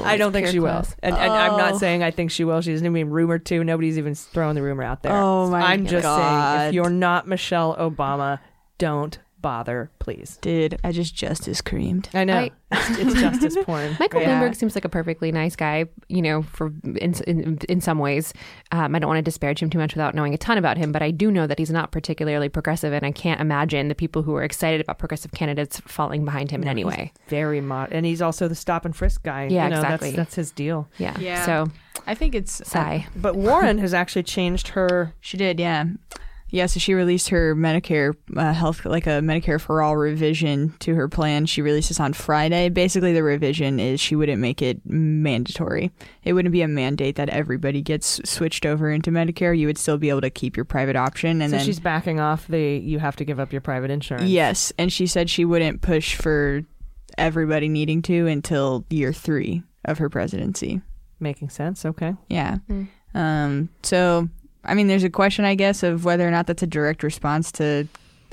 I don't think she class. will. And, oh. and I'm not saying I think she will. She's being rumored to. Nobody's even throwing the rumor out there. Oh, my I'm God. I'm just saying, if you're not Michelle Obama, don't bother, please. Dude, I just justice creamed. I know. I, it's, it's justice porn. Michael yeah. Bloomberg seems like a perfectly nice guy, you know, for in in, in some ways. Um, I don't want to disparage him too much without knowing a ton about him, but I do know that he's not particularly progressive, and I can't imagine the people who are excited about progressive candidates falling behind him no, in any way. Very much. Mo- and he's also the stop and frisk guy. Yeah, you know, exactly. That's, that's his deal. Yeah. yeah. So I think it's... Sigh. Uh, but Warren has actually changed her... She did, yeah. Yeah, so she released her Medicare uh, health, like a Medicare for all revision to her plan. She released this on Friday. Basically, the revision is she wouldn't make it mandatory. It wouldn't be a mandate that everybody gets switched over into Medicare. You would still be able to keep your private option. And so then, she's backing off the you have to give up your private insurance. Yes, and she said she wouldn't push for everybody needing to until year three of her presidency. Making sense. Okay. Yeah. Mm. Um. So... I mean, there's a question, I guess, of whether or not that's a direct response to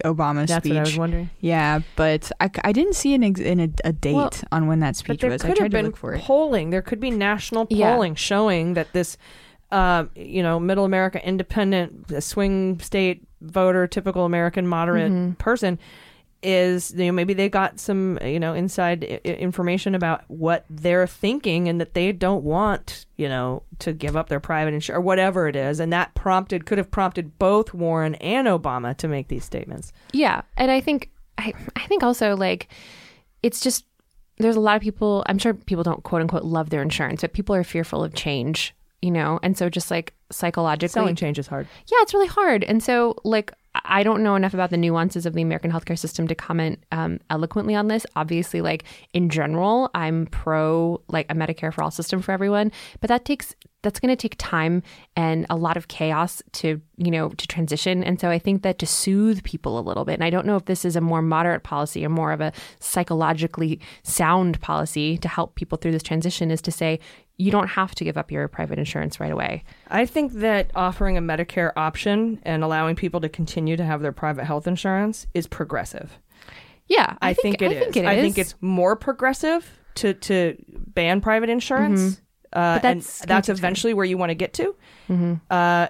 Obama's that's speech. That's what I was wondering. Yeah, but I, I didn't see an ex- in a, a date well, on when that speech but there was. Could I tried have been to look for it. Polling. There could be national polling yeah. showing that this, uh, you know, middle America, independent, swing state voter, typical American moderate mm-hmm. person is, you know, maybe they got some, you know, inside I- information about what they're thinking and that they don't want, you know, to give up their private insurance or whatever it is. And that prompted, could have prompted both Warren and Obama to make these statements. Yeah. And I think, I, I think also like, it's just, there's a lot of people, I'm sure people don't quote unquote love their insurance, but people are fearful of change, you know? And so just like psychologically. Selling change is hard. Yeah, it's really hard. And so like, I don't know enough about the nuances of the American healthcare system to comment um, eloquently on this. Obviously, like in general, I'm pro like a Medicare for all system for everyone, but that takes that's going to take time and a lot of chaos to, you know, to transition. And so I think that to soothe people a little bit. And I don't know if this is a more moderate policy or more of a psychologically sound policy to help people through this transition is to say, you don't have to give up your private insurance right away. I think that offering a Medicare option and allowing people to continue to have their private health insurance is progressive. Yeah, I, I think, think it I is. Think it I is. think it's more progressive to, to ban private insurance. Mm-hmm. Uh, but that's and that's eventually where you want to get to. Mm-hmm. Uh,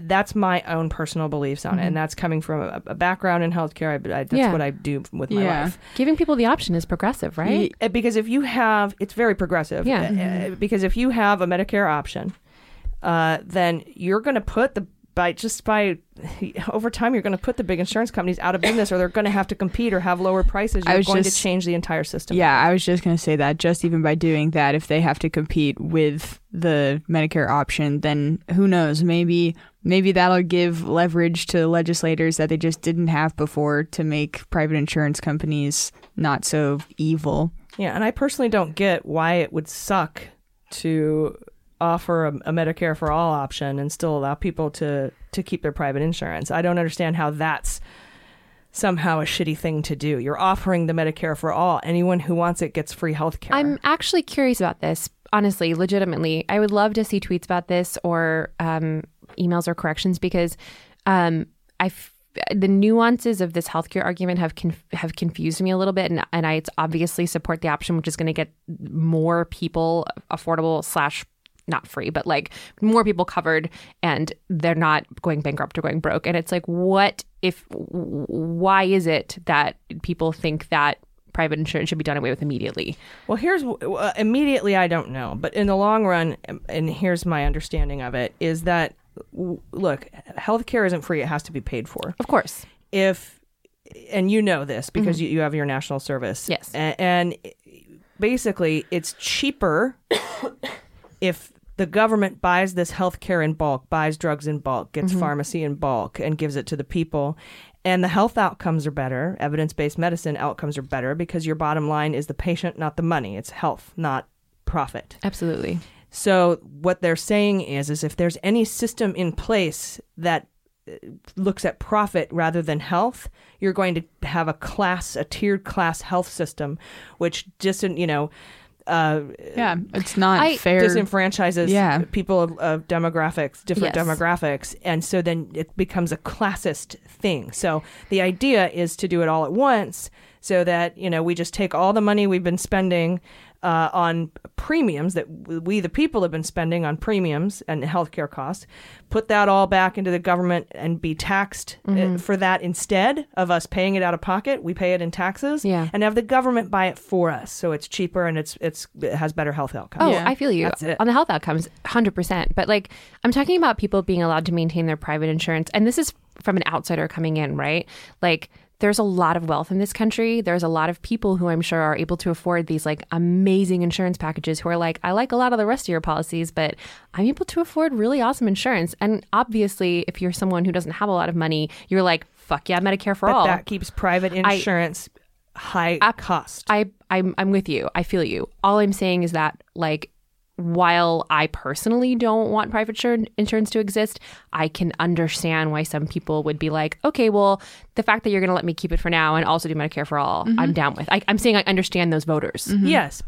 that's my own personal beliefs on mm-hmm. it. And that's coming from a, a background in healthcare. I, I, that's yeah. what I do with my yeah. life. Giving people the option is progressive, right? Yeah, because if you have, it's very progressive. Yeah. Mm-hmm. Because if you have a Medicare option, uh, then you're going to put the, by just by, over time, you're going to put the big insurance companies out of business or they're going to have to compete or have lower prices. You're going just, to change the entire system. Yeah, I was just going to say that just even by doing that, if they have to compete with the Medicare option, then who knows, maybe maybe that'll give leverage to legislators that they just didn't have before to make private insurance companies not so evil. Yeah, and I personally don't get why it would suck to offer a, a Medicare for all option and still allow people to to keep their private insurance. I don't understand how that's somehow a shitty thing to do. You're offering the Medicare for all. Anyone who wants it gets free health care. I'm actually curious about this. Honestly, legitimately, I would love to see tweets about this or um, emails or corrections, because um, I the nuances of this healthcare argument have conf- have confused me a little bit. And, and I obviously support the option, which is going to get more people affordable slash not free, but like more people covered, and they're not going bankrupt or going broke. And it's like, what if why is it that people think that private insurance should be done away with immediately? Well, here's uh, immediately. I don't know. But in the long run, and here's my understanding of it, is that, w- look, healthcare isn't free. It has to be paid for. Of course. If and you know this because mm-hmm. you, you have your national service. Yes. A- and basically, it's cheaper if the government buys this healthcare in bulk, buys drugs in bulk, gets mm-hmm. pharmacy in bulk, and gives it to the people. And the health outcomes are better. Evidence-based medicine outcomes are better because your bottom line is the patient, not the money. It's health, not profit. Absolutely. So what they're saying is, is if there's any system in place that looks at profit rather than health, you're going to have a class, a tiered class health system, which just, you know... Uh, yeah, it's not I, fair. Disenfranchises yeah. people of, of demographics, different yes. demographics. And so then it becomes a classist thing. So the idea is to do it all at once so that, you know, we just take all the money we've been spending uh, on premiums that we, the people, have been spending on premiums and healthcare costs, put that all back into the government and be taxed mm-hmm. for that instead of us paying it out of pocket. We pay it in taxes yeah. and have the government buy it for us. So it's cheaper and it's, it's, it has better health outcomes. Oh, yeah. I feel you on the health outcomes, one hundred percent. But like, I'm talking about people being allowed to maintain their private insurance. And this is from an outsider coming in, right? Like, there's a lot of wealth in this country. There's a lot of people who I'm sure are able to afford these like amazing insurance packages who are like, I like a lot of the rest of your policies, but I'm able to afford really awesome insurance. And obviously, if you're someone who doesn't have a lot of money, you're like, fuck yeah, Medicare for but all. That keeps private insurance I, high I, cost. I, I'm, I'm with you. I feel you. All I'm saying is that like, while I personally don't want private insur- insurance to exist, I can understand why some people would be like, okay, well, the fact that you're going to let me keep it for now and also do Medicare for all, mm-hmm. I'm down with. I, I'm saying I understand those voters. Mm-hmm. Yes,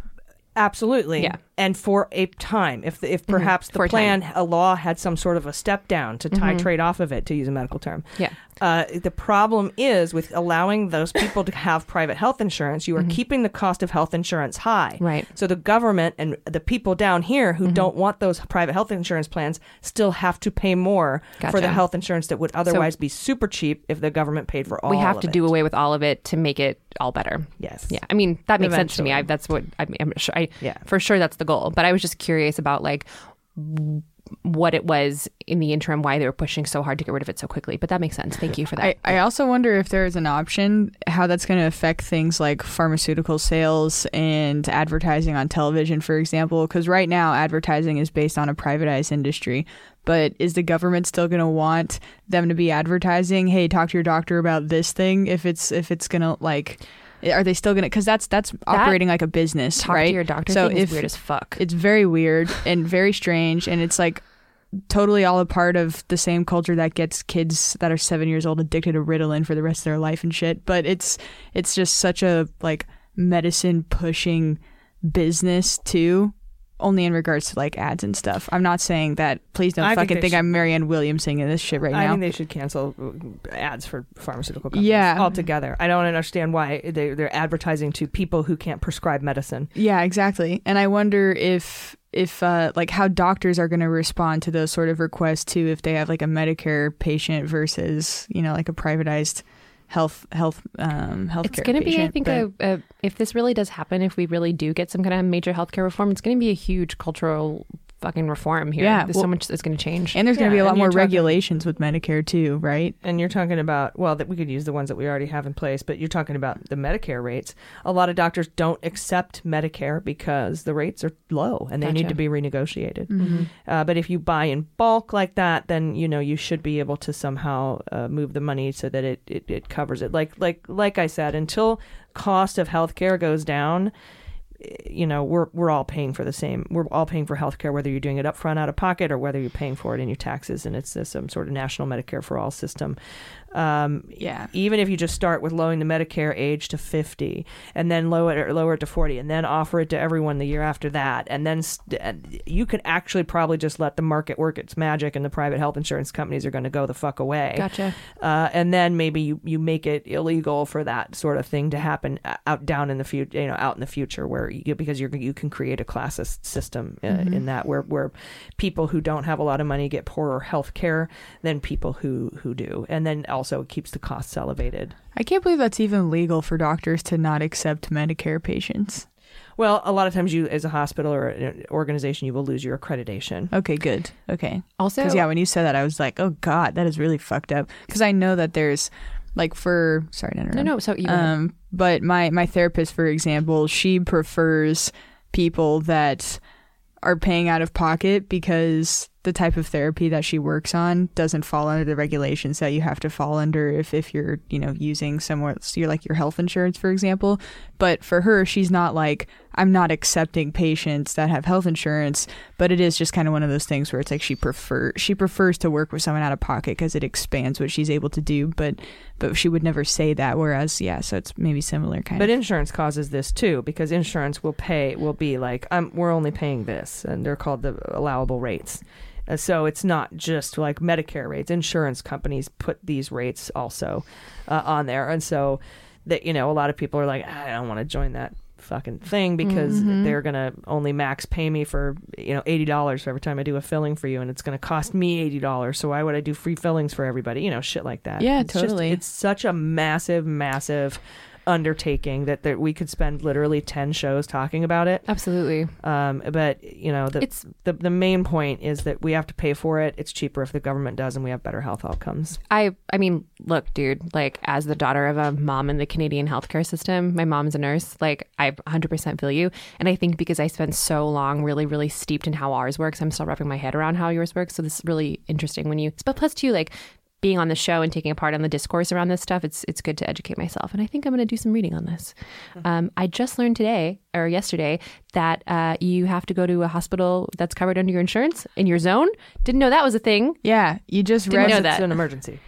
absolutely. Yeah. And for a time, if the, if perhaps mm-hmm. the for plan, a, a law had some sort of a step down to tie mm-hmm. trade off of it, to use a medical term. Yeah. Uh, the problem is with allowing those people to have private health insurance, you are mm-hmm. keeping the cost of health insurance high. Right. So the government and the people down here who mm-hmm. don't want those private health insurance plans still have to pay more gotcha. For the health insurance that would otherwise so be super cheap if the government paid for all of it. We have to do away with all of it to make it all better. Yes. Yeah. I mean, that makes Eventually. sense to me. I, that's what I'm, I'm sure. I, yeah. For sure, that's the goal. But I was just curious about like w- what it was in the interim, why they were pushing so hard to get rid of it so quickly. But that makes sense. Thank you for that. I, I also wonder if there is an option, how that's going to affect things like pharmaceutical sales and advertising on television, for example, because right now advertising is based on a privatized industry. But is the government still going to want them to be advertising, hey, talk to your doctor about this thing if it's if it's going to like... Are they still going to? Because that's that's that operating like a business, talk right? To your doctor so thing if, is weird as fuck. It's very weird and very strange, and it's like totally all a part of the same culture that gets kids that are seven years old addicted to Ritalin for the rest of their life and shit. But it's it's just such a like medicine pushing business too. Only in regards to like ads and stuff. I'm not saying that. Please don't I fucking think, think I'm Marianne Williams singing this shit right I now. I think they should cancel ads for pharmaceutical companies yeah. altogether. I don't understand why they, they're advertising to people who can't prescribe medicine. Yeah, exactly. And I wonder if if uh, like how doctors are going to respond to those sort of requests too, if they have like a Medicare patient versus, you know, like a privatized health health um healthcare. It's going to be, I think, a, a, if this really does happen, if we really do get some kind of major healthcare reform, it's going to be a huge cultural fucking reform here. Yeah, there's well, so much that's going to change, and there's yeah, going to be a lot more talking, regulations with Medicare too, right? And you're talking about well that we could use the ones that we already have in place, but you're talking about the Medicare rates. A lot of doctors don't accept Medicare because the rates are low and they gotcha. Need to be renegotiated. Mm-hmm. Uh, but if you buy in bulk like that, then you know you should be able to somehow uh, move the money so that it, it it covers it. Like like like I said, until cost of healthcare goes down, you know, we're we're all paying for the same. We're all paying for healthcare, whether you're doing it up front out of pocket or whether you're paying for it in your taxes. And it's some sort of national Medicare for all system. Um, yeah. Even if you just start with lowering the Medicare age to fifty and then lower it, lower it to forty and then offer it to everyone the year after that. And then st- you could actually probably just let the market work its magic and the private health insurance companies are going to go the fuck away. Gotcha. Uh, and then maybe you, you make it illegal for that sort of thing to happen out down in the future, you know, out in the future where you, because you're, you can create a classist system uh, mm-hmm. in that where, where people who don't have a lot of money get poorer health care than people who, who do. And then also, it keeps the costs elevated. I can't believe that's even legal for doctors to not accept Medicare patients. Well, a lot of times you, as a hospital or an organization, you will lose your accreditation. Okay, good. Okay. Also, because yeah, when you said that, I was like, oh God, that is really fucked up. Because I know that there's like for sorry to interrupt. No, no. So you um, but my my therapist, for example, she prefers people that are paying out of pocket because the type of therapy that she works on doesn't fall under the regulations that you have to fall under if, if you're, you know, using somewhere else, you're like your health insurance, for example. But for her, she's not like, I'm not accepting patients that have health insurance, but it is just kind of one of those things where it's like she prefer she prefers to work with someone out of pocket because it expands what she's able to do, but but she would never say that. Whereas, yeah, so it's maybe similar kind of. But insurance causes this too, because insurance will pay will be like, um, we're only paying this, and they're called the allowable rates. So it's not just like Medicare rates. Insurance companies put these rates also uh, on there, and so that, you know, a lot of people are like, I don't want to join that fucking thing because mm-hmm. they're gonna only max pay me for, you know, eighty dollars for every time I do a filling for you, and it's gonna cost me eighty dollars, so why would I do free fillings for everybody, you know, shit like that. Yeah, it's totally just, it's such a massive massive undertaking that, that we could spend literally ten shows talking about it. Absolutely. Um, but, you know, the, it's, the the main point is that we have to pay for it. It's cheaper if the government does, and we have better health outcomes. I, I mean, look, dude, like, as the daughter of a mom in the Canadian healthcare system, my mom's a nurse, like, I one hundred percent feel you. And I think because I spent so long really, really steeped in how ours works, I'm still wrapping my head around how yours works. So this is really interesting when you, but plus too, like, being on the show and taking a part on the discourse around this stuff, it's it's good to educate myself. And I think I'm going to do some reading on this. Um, I just learned today or yesterday that uh, you have to go to a hospital that's covered under your insurance in your zone. Didn't know that was a thing. Yeah. You just Didn't read know that. It's an emergency.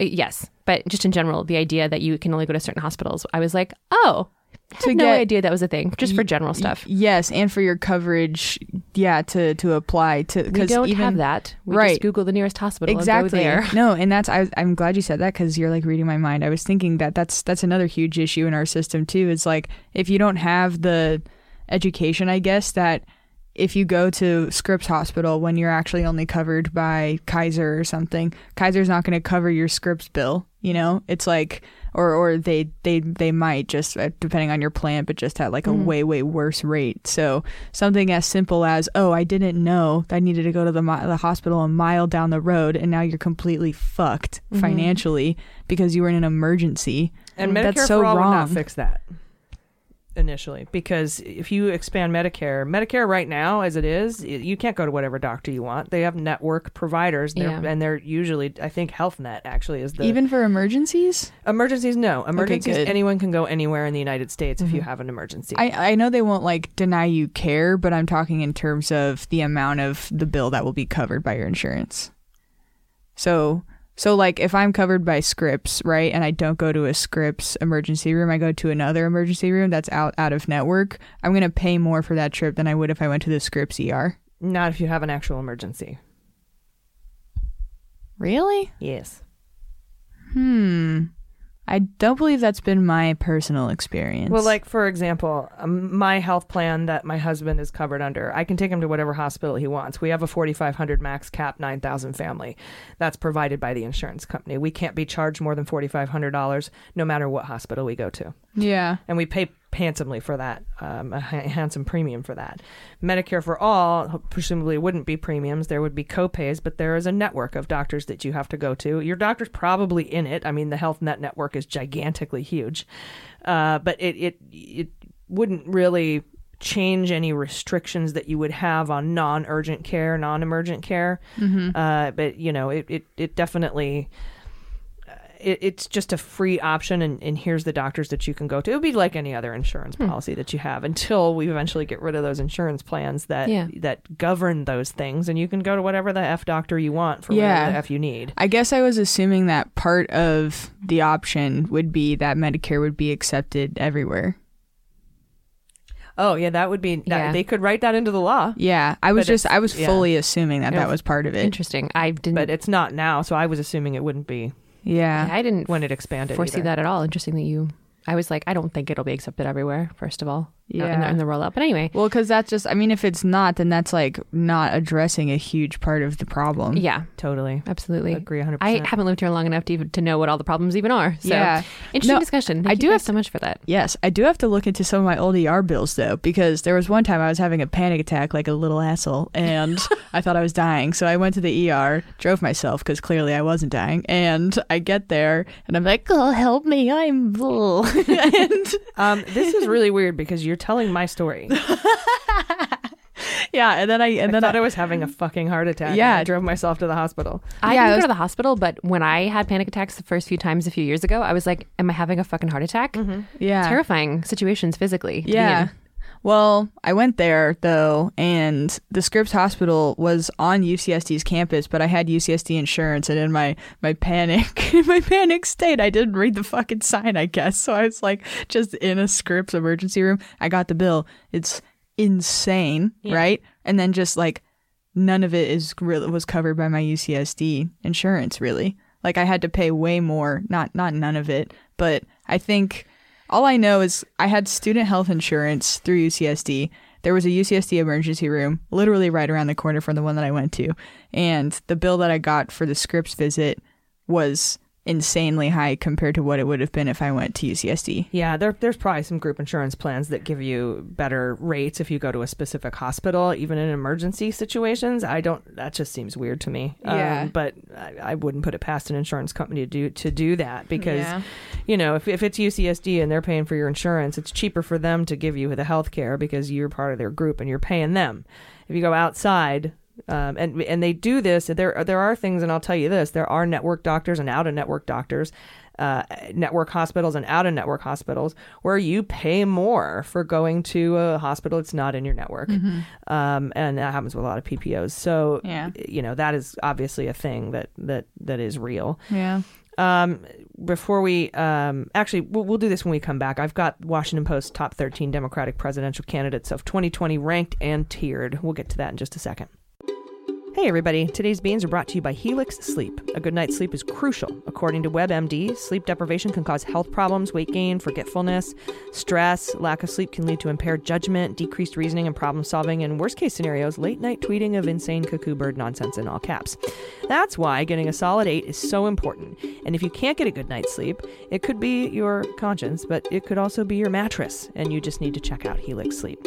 Yes. But just in general, the idea that you can only go to certain hospitals, I was like, oh, I had to no get, idea that was a thing, just for general stuff. Yes, and for your coverage, yeah, to, to apply. to We don't even, have that. We right. just Google the nearest hospital exactly. and go there. No, and that's, I, I'm glad you said that because you're like reading my mind. I was thinking that that's, that's another huge issue in our system too. It's like if you don't have the education, I guess, that if you go to Scripps Hospital when you're actually only covered by Kaiser or something, Kaiser's not going to cover your Scripps bill. You know, it's like, or or they they they might just, depending on your plan, but just at like a mm. way, way worse rate. So something as simple as, oh, I didn't know I needed to go to the, the hospital a mile down the road. And now you're completely fucked mm-hmm. financially because you were in an emergency. And Medicare That's so for all wrong. would not fix that initially, because if you expand Medicare, Medicare right now as it is, you can't go to whatever doctor you want. They have network providers, and they're, yeah. and they're usually, I think HealthNet actually is the... Even for emergencies? Emergencies, no. Emergencies, okay, anyone can go anywhere in the United States mm-hmm. if you have an emergency. I, I know they won't like deny you care, but I'm talking in terms of the amount of the bill that will be covered by your insurance. So... So, like, if I'm covered by Scripps, right, and I don't go to a Scripps emergency room, I go to another emergency room that's out, out of network, I'm going to pay more for that trip than I would if I went to the Scripps E R. Not if you have an actual emergency. Really? Yes. Hmm. I don't believe that's been my personal experience. Well, like, for example, um, my health plan that my husband is covered under, I can take him to whatever hospital he wants. We have a forty-five hundred max cap, nine thousand family. That's provided by the insurance company. We can't be charged more than forty-five hundred dollars no matter what hospital we go to. Yeah. And we pay handsomely for that, um, a handsome premium for that. Medicare for all presumably wouldn't be premiums. There would be copays, but there is a network of doctors that you have to go to. Your doctor's probably in it. I mean, the HealthNet network is gigantically huge, uh, but it, it it wouldn't really change any restrictions that you would have on non-urgent care, non-emergent care. Mm-hmm. Uh, but, you know, it, it, it definitely... it, it's just a free option, and, and here's the doctors that you can go to. It would be like any other insurance policy hmm. that you have until we eventually get rid of those insurance plans that yeah. that govern those things, and you can go to whatever the F doctor you want for yeah. whatever the F you need. I guess I was assuming that part of the option would be that Medicare would be accepted everywhere. Oh, yeah, that would be, that, yeah. they could write that into the law. Yeah, I was but just, I was yeah. fully assuming that yeah. that was part of it. Interesting. I didn't. But it's not now, so I was assuming it wouldn't be. Yeah. I didn't when it expanded foresee either. That at all. Interesting that you, I was like, I don't think it'll be accepted everywhere, first of all, yeah. in, the, in the rollout. But anyway. Well, because that's just, I mean, if it's not, then that's like not addressing a huge part of the problem. Yeah. Totally. Absolutely. I agree one hundred percent. I haven't lived here long enough to, even, to know what all the problems even are. So yeah. interesting no, discussion. Thank I you do guys have so much for that. Yes. I do have to look into some of my old E R bills, though, because there was one time I was having a panic attack like a little asshole, and I thought I was dying. So I went to the E R, drove myself because clearly I wasn't dying. And I get there and I'm like, oh, help me. I'm bull. and um, this is really weird because you're telling my story. yeah, and then I and I then thought I, I was having a fucking heart attack. Yeah, I drove myself to the hospital. I yeah, didn't I was, go to the hospital, but when I had panic attacks the first few times a few years ago, I was like, "Am I having a fucking heart attack?" Mm-hmm. Yeah, terrifying situations physically. Yeah. Well, I went there, though, and the Scripps Hospital was on U C S D's campus, but I had U C S D insurance, and in my, my panic, in my panic state, I didn't read the fucking sign, I guess. So I was, like, just in a Scripps emergency room. I got the bill. It's insane, yeah. right? And then just, like, none of it is re- was covered by my U C S D insurance, really. Like, I had to pay way more. Not not none of it, but I think... All I know is I had student health insurance through U C S D. There was a U C S D emergency room literally right around the corner from the one that I went to. And the bill that I got for the Scripps visit was insanely high compared to what it would have been if I went to U C S D. Yeah, there, there's probably some group insurance plans that give you better rates if you go to a specific hospital, even in emergency situations. I don't, that just seems weird to me. Yeah. Um, but I, I wouldn't put it past an insurance company to do, to do that because, yeah. you know, if, if it's U C S D and they're paying for your insurance, it's cheaper for them to give you the health care because you're part of their group and you're paying them. If you go outside... Um, and and they do this. There there are things, and I'll tell you this: there are network doctors and out-of-network doctors, uh, network hospitals and out-of-network hospitals, where you pay more for going to a hospital that's not in your network, mm-hmm. um, and that happens with a lot of P P Os. So yeah. you know that is obviously a thing that that that is real. Yeah. Um, before we um, actually, we'll, we'll do this when we come back. I've got Washington Post top thirteen Democratic presidential candidates of twenty twenty ranked and tiered. We'll get to that in just a second. Hey everybody, today's beans are brought to you by Helix Sleep. A good night's sleep is crucial. According to WebMD, sleep deprivation can cause health problems, weight gain, forgetfulness, stress. Lack of sleep can lead to impaired judgment, decreased reasoning and problem solving, and worst case scenarios, late night tweeting of insane cuckoo bird nonsense in all caps. That's why getting a solid eight is so important. And if you can't get a good night's sleep, it could be your conscience, but it could also be your mattress, and you just need to check out Helix Sleep.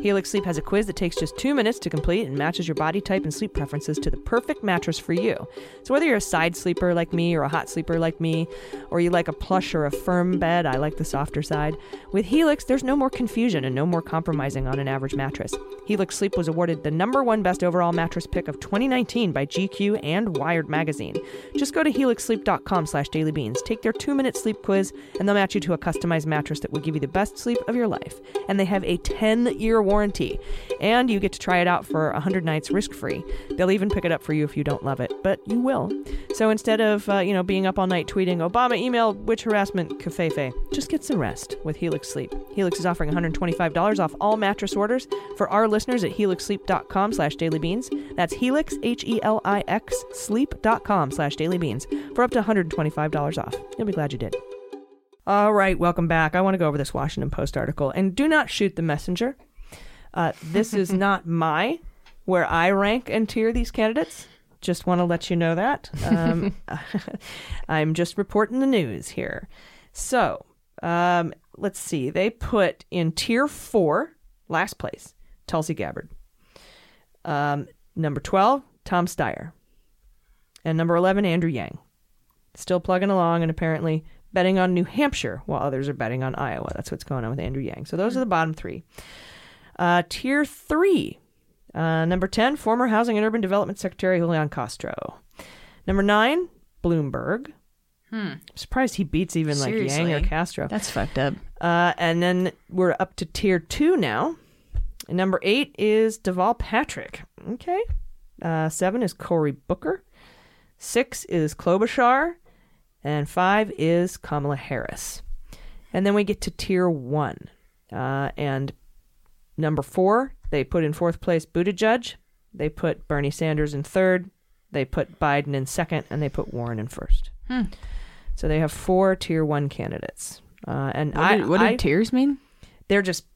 Helix Sleep has a quiz that takes just two minutes to complete and matches your body type and sleep preference to the perfect mattress for you. So whether you're a side sleeper like me or a hot sleeper like me, or you like a plush or a firm bed, I like the softer side. With Helix, there's no more confusion and no more compromising on an average mattress. Helix Sleep was awarded the number one best overall mattress pick of twenty nineteen by G Q and Wired Magazine. Just go to helix sleep dot com slash dailybeans, take their two-minute sleep quiz, and they'll match you to a customized mattress that will give you the best sleep of your life. And they have a ten-year warranty. And you get to try it out for one hundred nights risk-free. They'll even pick it up for you if you don't love it, but you will. So instead of, uh, you know, being up all night tweeting, Obama email, witch harassment, kafefe, just get some rest with Helix Sleep. Helix is offering one hundred twenty-five dollars off all mattress orders for our listeners at helix sleep dot com slash dailybeans. That's Helix, H E L I X, sleep dot com slash dailybeans for up to one hundred twenty-five dollars off. You'll be glad you did. All right, welcome back. I want to go over this Washington Post article. And do not shoot the messenger. Uh, this is not my... where I rank and tier these candidates. Just want to let you know that. Um, I'm just reporting the news here. So um, let's see. They put in tier four, last place, Tulsi Gabbard. Um, number twelve, Tom Steyer. And number eleven, Andrew Yang. Still plugging along and apparently betting on New Hampshire while others are betting on Iowa. That's what's going on with Andrew Yang. So those are the bottom three. Uh, tier three. Uh, number ten, former Housing and Urban Development Secretary Julian Castro. Number nine, Bloomberg. Hmm. I'm surprised he beats even Seriously. like Yang or Castro. That's fucked up. Uh, and then we're up to tier two now. And number eight is Deval Patrick. Okay. Uh, seven is Cory Booker. Six is Klobuchar. And five is Kamala Harris. And then we get to tier one. Uh, and number four, they put in fourth place Buttigieg. They put Bernie Sanders in third. They put Biden in second. And they put Warren in first. Hmm. So they have four tier one candidates. Uh, and what do, I, what do I, tiers mean? They're just...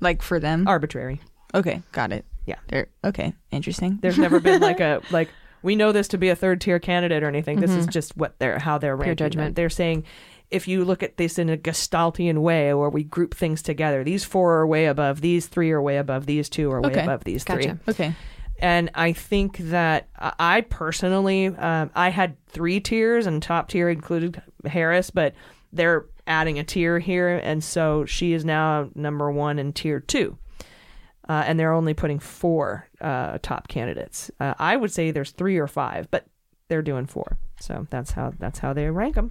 Like for them? Arbitrary. Okay, got it. Yeah. They're, okay, interesting. There's never been like a... like. We know this to be a third tier candidate or anything. This mm-hmm. is just what they're how they're ranking. Pure judgment. They're saying, if you look at this in a Gestaltian way, where we group things together, these four are way above, these three are way above, these two are way okay. above, these gotcha. three. Okay. And I think that I personally, um, I had three tiers, and top tier included Harris, but they're adding a tier here, and so she is now number one in tier two. Uh, and they're only putting four uh, top candidates. Uh, I would say there's three or five, but they're doing four. So that's how that's how they rank them.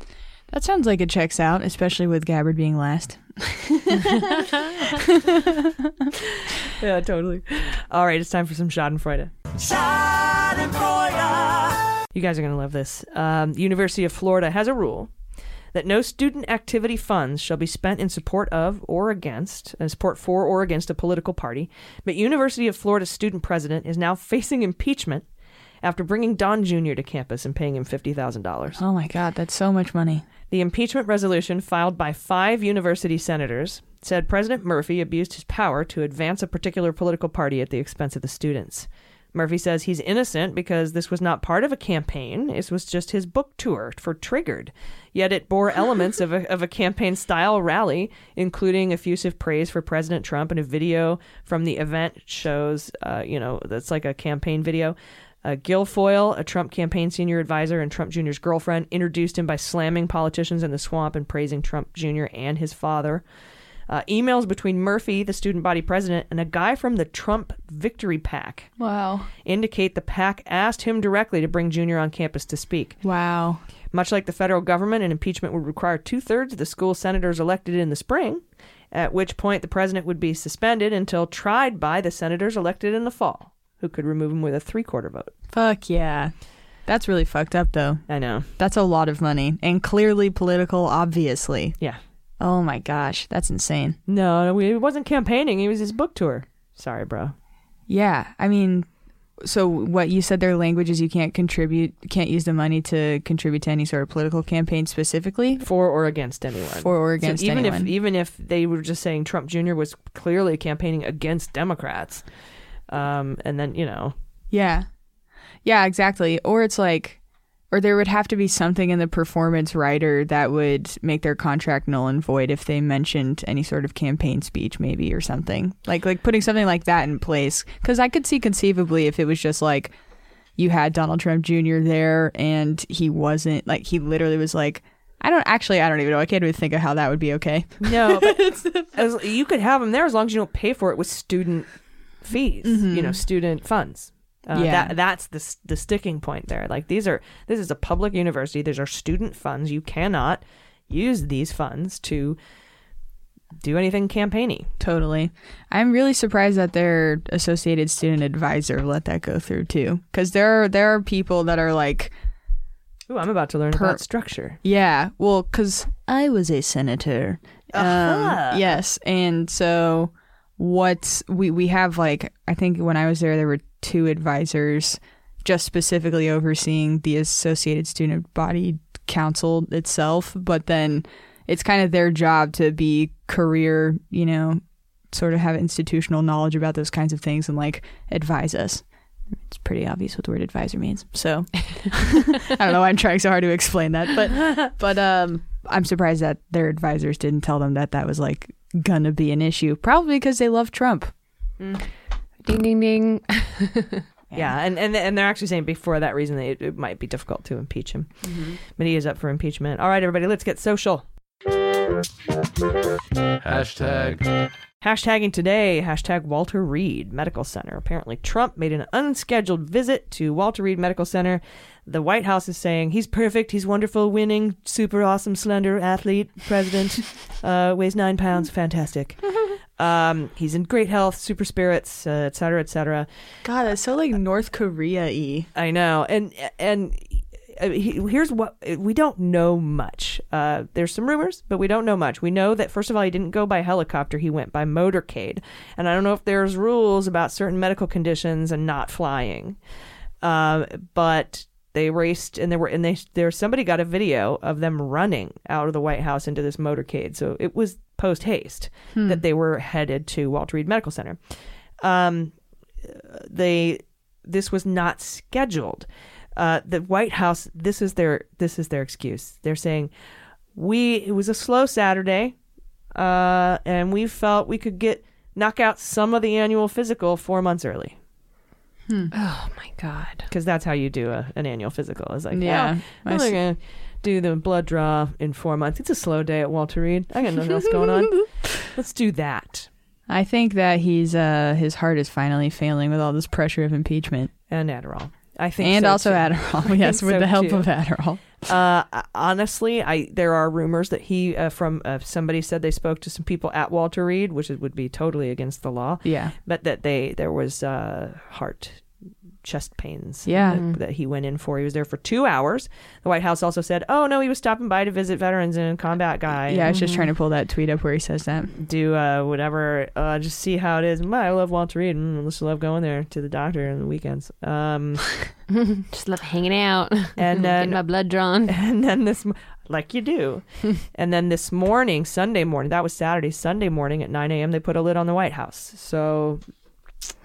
That sounds like it checks out, especially with Gabbard being last. Yeah, totally. All right, it's time for some Schadenfreude. Schadenfreude. You guys are going to love this. Um, University of Florida has a rule that no student activity funds shall be spent in support of or against, uh, support for or against a political party. But University of Florida student president is now facing impeachment after bringing Don Junior to campus and paying him fifty thousand dollars. Oh my God, that's so much money. The impeachment resolution filed by five university senators said President Murphy abused his power to advance a particular political party at the expense of the students. Murphy says he's innocent because this was not part of a campaign. It was just his book tour for Triggered. Yet it bore elements of a, of a campaign-style rally, including effusive praise for President Trump, and a video from the event shows, uh, you know, that's like a campaign video. Uh, Guilfoyle, a Trump campaign senior advisor and Trump Junior's girlfriend, introduced him by slamming politicians in the swamp and praising Trump Junior and his father. Uh, emails between Murphy, the student body president, and a guy from the Trump Victory Pack wow. indicate the PAC asked him directly to bring Junior on campus to speak. Wow. Much like the federal government, an impeachment would require two-thirds of the school senators elected in the spring, at which point the president would be suspended until tried by the senators elected in the fall, who could remove him with a three-quarter vote. Fuck yeah. That's really fucked up, though. I know. That's a lot of money, and clearly political, obviously. Yeah. Oh my gosh, that's insane. No, he wasn't campaigning. It was his book tour. Sorry, bro. Yeah, I mean, so what you said, their language is you can't contribute, can't use the money to contribute to any sort of political campaign specifically? For or against anyone. For or against so even anyone. If, even if they were just saying Trump Junior was clearly campaigning against Democrats, um, and then, you know. Yeah, yeah, exactly. Or it's like... Or there would have to be something in the performance rider that would make their contract null and void if they mentioned any sort of campaign speech, maybe, or something. Like like putting something like that in place. Because I could see conceivably if it was just like you had Donald Trump Junior there and he wasn't, like he literally was like, I don't, actually, I don't even know. I can't even think of how that would be okay. No, but as, you could have him there as long as you don't pay for it with student fees, mm-hmm. you know, student funds. Uh, yeah. that that's the the sticking point there. Like these are this is a public university. These are student funds. You cannot use these funds to do anything campaigny. Totally. I'm really surprised that their Associated Student Advisor let that go through too, because there are there are people that are like, "Ooh, I'm about to learn per- about structure." Yeah. Well, because I was a senator. Uh-huh. Um, yes, and so what's we we have like I think when I was there there were two advisors just specifically overseeing the Associated Student Body Council itself, but then it's kind of their job to be career, you know, sort of have institutional knowledge about those kinds of things and like advise us. It's pretty obvious what the word advisor means. So I don't know why I'm trying so hard to explain that, but but um, I'm surprised that their advisors didn't tell them that that was like gonna be an issue, probably because they love Trump. Mm. Ding, ding, ding. Yeah, and, and and they're actually saying before that reason that it, it might be difficult to impeach him. Mm-hmm. But he is up for impeachment. All right, everybody, let's get social. Hashtag. Hashtagging today, hashtag Walter Reed Medical Center. Apparently Trump made an unscheduled visit to Walter Reed Medical Center The White House is saying he's perfect, he's wonderful, winning, super awesome, slender athlete, president, uh, weighs nine pounds, fantastic. Um, he's in great health, super spirits, uh, et cetera, et cetera. God, that's so like North Korea-y. I know. And and here's what we don't know much. Uh, there's some rumors, but we don't know much. We know that, first of all, he didn't go by helicopter. He went by motorcade. And I don't know if there's rules about certain medical conditions and not flying. Uh, but they raced and there were and they there somebody got a video of them running out of the White House into this motorcade. So it was post haste hmm. that they were headed to Walter Reed Medical Center. Um, they this was not scheduled. Uh, the White House, this is their this is their excuse. They're saying we it was a slow Saturday, uh, and we felt we could get knock out some of the annual physical four months early. Hmm. Oh my God! Because that's how you do a, an annual physical. It's like, yeah, oh, I'm gonna do the blood draw in four months. It's a slow day at Walter Reed. I got nothing else going on. Let's do that. I think that he's uh, his heart is finally failing with all this pressure of impeachment and Adderall. I think, and so also too. Adderall. Yes, with so the help too. of Adderall. Uh, honestly, I there are rumors that he uh, from uh, somebody said they spoke to some people at Walter Reed, which is, would be totally against the law. Yeah, but that they there was uh, heart, chest pains. Yeah, that, that he went in for. He was there for two hours. The White House also said, "Oh no, he was stopping by to visit veterans and combat guy." Yeah, I was mm-hmm. just trying to pull that tweet up where he says that. Do uh, whatever, uh, just see how it is. I love Walter Reed. Mm, I just love going there to the doctor on the weekends. Um. Just love hanging out and then, getting my blood drawn. And then this, like you do. And then this morning, Sunday morning, that was Saturday, Sunday morning at nine a.m., they put a lid on the White House. So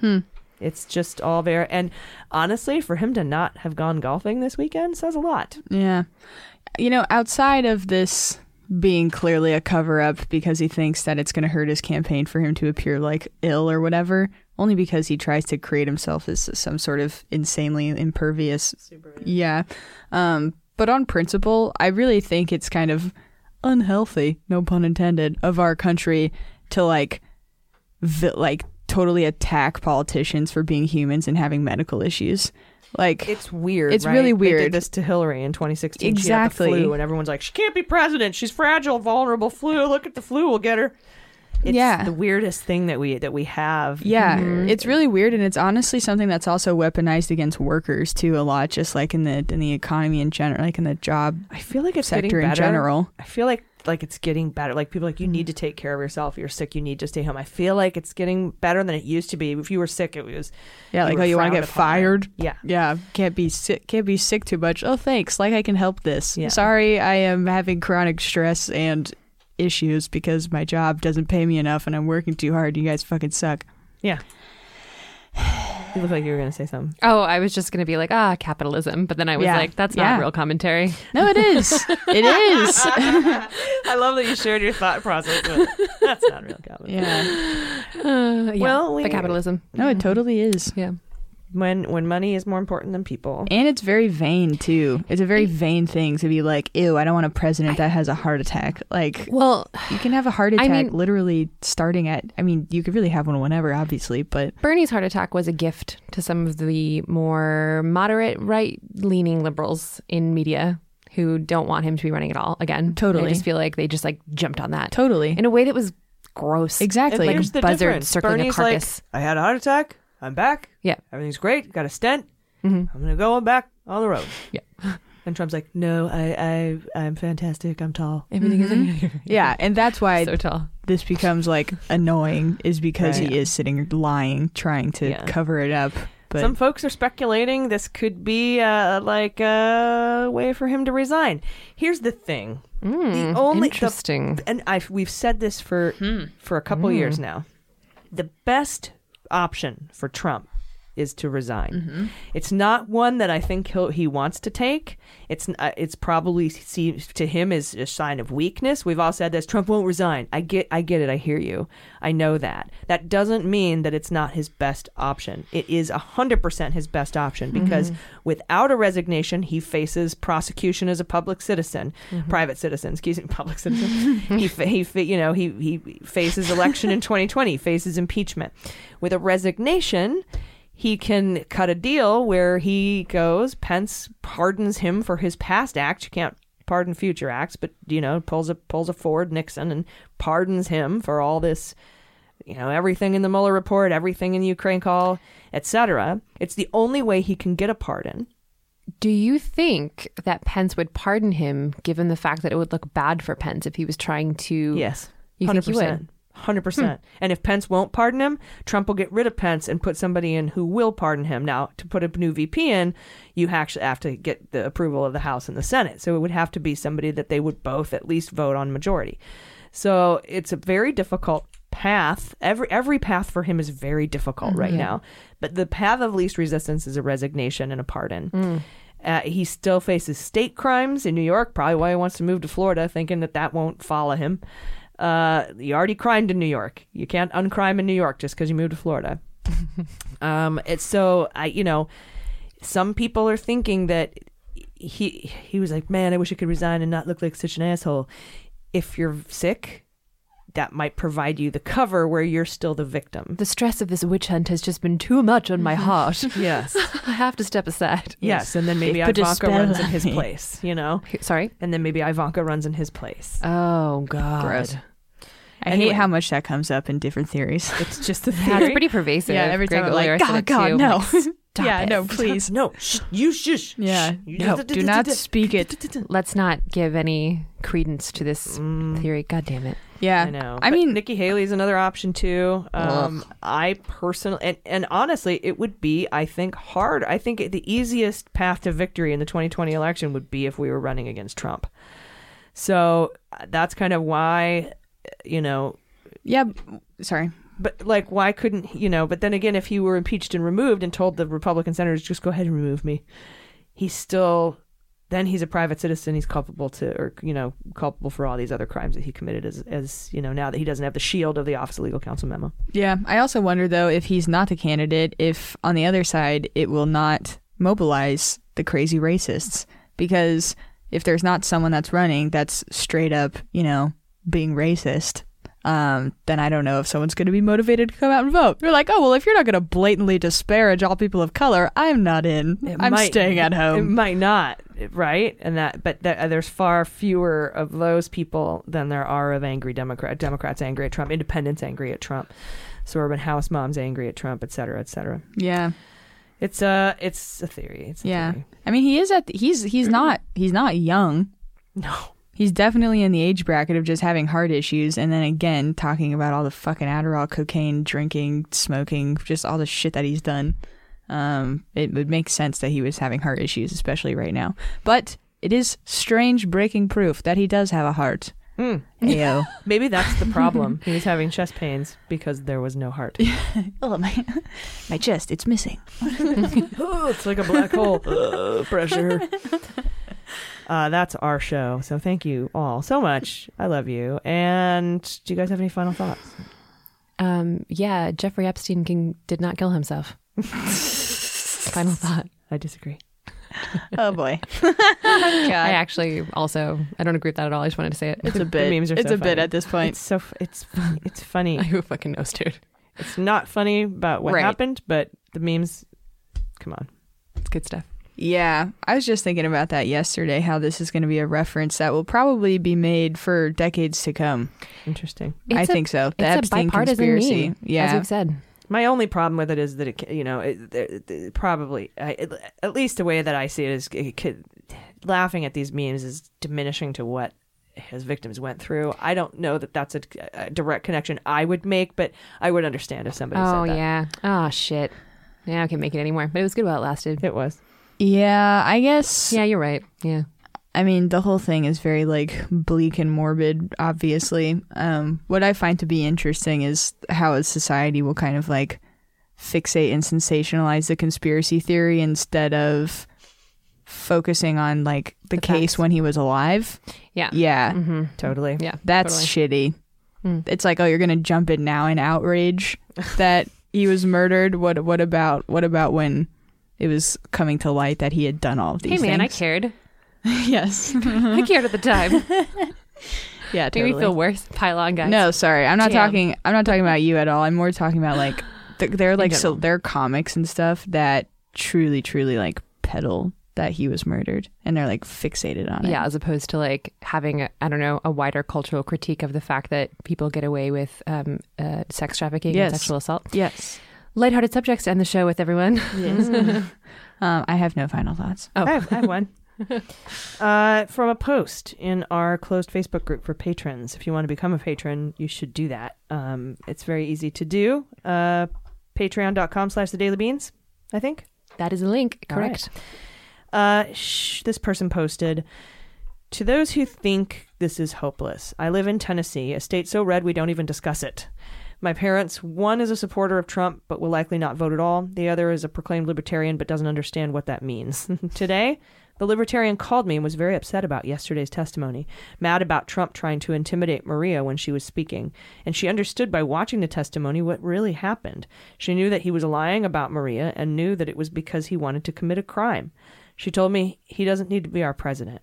hmm. it's just all there. And honestly, for him to not have gone golfing this weekend says a lot. Yeah. You know, outside of this being clearly a cover-up because he thinks that it's going to hurt his campaign for him to appear like ill or whatever, only because he tries to create himself as some sort of insanely impervious. Super yeah. Um, but on principle, I really think it's kind of unhealthy, no pun intended, of our country to like vi- like totally attack politicians for being humans and having medical issues. Like, it's weird. It's right? really weird. They did this to Hillary in twenty sixteen. Exactly. She had the flu and everyone's like, she can't be president. She's fragile, vulnerable flu. Look at the flu. We'll get her. It's yeah. the weirdest thing that we that we have. Yeah, mm-hmm. It's really weird, and it's honestly something that's also weaponized against workers too a lot, just like in the in the economy in general, like in the job. I feel like it's sector in general. I feel like like it's getting better. Like people are like, you need to take care of yourself. You're sick. You need to stay home. I feel like it's getting better than it used to be. If you were sick, it was yeah, like oh, you want to get fired? It. Yeah, yeah. Can't be sick. Can't be sick too much. Oh, thanks. Like I can help this. Yeah. Sorry, I am having chronic stress and issues because my job doesn't pay me enough and I'm working too hard. You guys fucking suck. Yeah. You look like you were going to say something. Oh, I was just going to be like, ah, capitalism. But then I was yeah. like, that's not yeah. real commentary. No, it is. It is. I love that you shared your thought process. But that's not real commentary. Yeah. Uh, yeah. Well, we... but capitalism. No, it totally is. Yeah. When when money is more important than people. And it's very vain, too. It's a very vain thing to be like, ew, I don't want a president that has a heart attack. Like, well, you can have a heart attack I mean, literally starting at, I mean, you could really have one whenever, obviously, but. Bernie's heart attack was a gift to some of the more moderate, right-leaning liberals in media who don't want him to be running at all again. Totally. And I just feel like they just, like, jumped on that. Totally. In a way that was gross. Exactly. Like a buzzard circling Bernie's a carcass. Like, I had a heart attack. I'm back. Yeah. Everything's great. Got a stent. Mm-hmm. I'm going to go on back on the road. Yeah. And Trump's like, no, I, I, I'm fantastic. I'm tall. Everything mm-hmm. is yeah. And that's why so tall. This becomes like annoying is because right. he is sitting lying, trying to yeah. cover it up. But some folks are speculating this could be uh, like a uh, way for him to resign. Here's the thing. Mm, the only, interesting. The, and I've, we've said this for, mm. for a couple mm. years now. The best option for Trump is to resign. Mm-hmm. It's not one that I think he he wants to take. It's uh, it's probably seems to him as a sign of weakness. We've all said this. Trump won't resign. I get I get it. I hear you. I know that. That doesn't mean that it's not his best option. It is one hundred percent his best option because mm-hmm. without a resignation, he faces prosecution as a public citizen, mm-hmm. private citizen, excuse me, public citizen. he fa- he fa- you know he he faces election in twenty twenty, faces impeachment. With a resignation, he can cut a deal where he goes, Pence pardons him for his past acts. You can't pardon future acts, but, you know, pulls a pulls a Ford Nixon and pardons him for all this, you know, everything in the Mueller report, everything in the Ukraine call, et cetera. It's the only way he can get a pardon. Do you think that Pence would pardon him, given the fact that it would look bad for Pence if he was trying to? Yes, you think he would? one hundred percent. And if Pence won't pardon him, Trump will get rid of Pence and put somebody in who will pardon him. Now, to put a new V P in, you actually have to get the approval of the House and the Senate. So it would have to be somebody that they would both at least vote on majority. So it's a very difficult path. Every every path for him is very difficult right yeah. now. But the path of least resistance is a resignation and a pardon. Mm. Uh, he still faces state crimes in New York, probably why he wants to move to Florida, thinking that that won't follow him. Uh, you already crimed in New York. You can't uncrime in New York just because you moved to Florida. um, it's so I, you know, some people are thinking that he he was like, man, I wish I could resign and not look like such an asshole. If you're sick, that might provide you the cover where you're still the victim. The stress of this witch hunt has just been too much on my heart. Yes. I have to step aside. Yes. And then maybe Ivanka runs in his place, you know? Sorry? And then maybe Ivanka runs in his place. Oh, God. Gross. I anyway, hate how much that comes up in different theories. It's just the theory. It's pretty pervasive. Yeah, every Greg time I'm like, God, God, no. Stop yeah, it. No, please. No, shh, you shush. Yeah, you no, do not speak it. Let's not give any credence to this mm. theory. God damn it. Yeah, I know. I but mean, Nikki Haley's another option, too. Um, I personally, and, and honestly, it would be, I think, hard. I think it, the easiest path to victory in the twenty twenty election would be if we were running against Trump. So that's kind of why, you know. Yeah, sorry. But like, why couldn't, you know, but then again, if he were impeached and removed and told the Republican senators, just go ahead and remove me, he's still, then he's a private citizen. He's culpable to, or, you know, culpable for all these other crimes that he committed as, as you know, now that he doesn't have the shield of the Office of Legal Counsel memo. Yeah. I also wonder, though, if he's not the candidate, if on the other side, it will not mobilize the crazy racists, because if there's not someone that's running, that's straight up, you know, being racist. Um, then I don't know if someone's going to be motivated to come out and vote. You're like, oh, well, if you're not going to blatantly disparage all people of color, I'm not in. It I'm might, staying at home. It might not, right? And that, but th- there's far fewer of those people than there are of angry Democrat, Democrats angry at Trump, independents angry at Trump, suburban house moms angry at Trump, et cetera, et cetera. Yeah. It's a, it's a theory. It's a yeah. theory. I mean, he is at, the, he's, he's not, he's not young. No. He's definitely in the age bracket of just having heart issues, and then again talking about all the fucking Adderall, cocaine, drinking, smoking, just all the shit that he's done. Um, it would make sense that he was having heart issues, especially right now. But it is strange breaking proof that he does have a heart. Mm. Ayo. Maybe that's the problem. He was having chest pains because there was no heart. Oh, my, my chest, it's missing. Oh, it's like a black hole. Uh, pressure. Uh, that's our show. So thank you all so much. I love you. And do you guys have any final thoughts? Um, yeah, Jeffrey Epstein King did not kill himself. Final thought. I disagree. Oh, boy. God. I actually also, I don't agree with that at all. I just wanted to say it. It's a bit. The memes are it's so a funny. Bit at this point. It's so, it's, it's funny. Who fucking knows, dude? It's not funny about what right. happened, but the memes, come on. It's good stuff. Yeah, I was just thinking about that yesterday, how this is going to be a reference that will probably be made for decades to come. Interesting. It's I a, think so. The it's Epstein a bipartisan conspiracy. Meme, yeah. As we've said. My only problem with it is that, it, you know, it, it, it probably, I, it, at least the way that I see it is it could, laughing at these memes is diminishing to what his victims went through. I don't know that that's a, a direct connection I would make, but I would understand if somebody oh, said that. Oh, yeah. Oh, shit. Yeah, I can't make it anymore. But it was good while it lasted. It was. Yeah, I guess. Yeah, you're right. Yeah. I mean, the whole thing is very, like, bleak and morbid, obviously. Um, what I find to be interesting is how a society will kind of, like, fixate and sensationalize the conspiracy theory instead of focusing on, like, the, the case facts. When he was alive. Yeah. Yeah. Mm-hmm. Totally. Yeah. That's totally. Shitty. Mm. It's like, oh, you're going to jump it now in outrage that he was murdered. What? What about? What about when... It was coming to light that he had done all of these things. Hey, man, things. I cared. Yes. I cared at the time. Yeah, totally. Made me feel worse. Pile on, guys. No, sorry. I'm not Damn. talking I'm not talking about you at all. I'm more talking about, like, They're like, so they're comics and stuff that truly, truly like peddle that he was murdered, and they're like fixated on it. Yeah, as opposed to like having, a, I don't know, a wider cultural critique of the fact that people get away with um, uh, sex trafficking yes. and sexual assault. Yes. Lighthearted subjects to end the show with, everyone. Yes. um, I have no final thoughts. Oh, I have, I have one. uh, from a post in our closed Facebook group for patrons. If you want to become a patron, you should do that. Um, it's very easy to do. Uh, Patreon.com slash The Daily Beans, I think. That is a link. Correct. Uh, shh, this person posted, to those who think this is hopeless, I live in Tennessee, a state so red we don't even discuss it. My parents, one is a supporter of Trump, but will likely not vote at all. The other is a proclaimed libertarian, but doesn't understand what that means. Today, the libertarian called me and was very upset about yesterday's testimony, mad about Trump trying to intimidate Maria when she was speaking. And she understood by watching the testimony what really happened. She knew that he was lying about Maria and knew that it was because he wanted to commit a crime. She told me he doesn't need to be our president.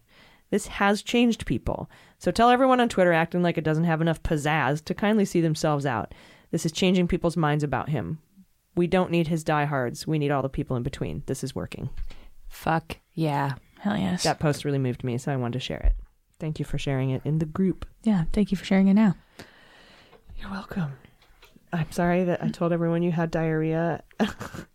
This has changed people. So tell everyone on Twitter acting like it doesn't have enough pizzazz to kindly see themselves out. This is changing people's minds about him. We don't need his diehards. We need all the people in between. This is working. Fuck yeah. Hell yes. That post really moved me, so I wanted to share it. Thank you for sharing it in the group. Yeah, thank you for sharing it now. You're welcome. I'm sorry that I told everyone you had diarrhea,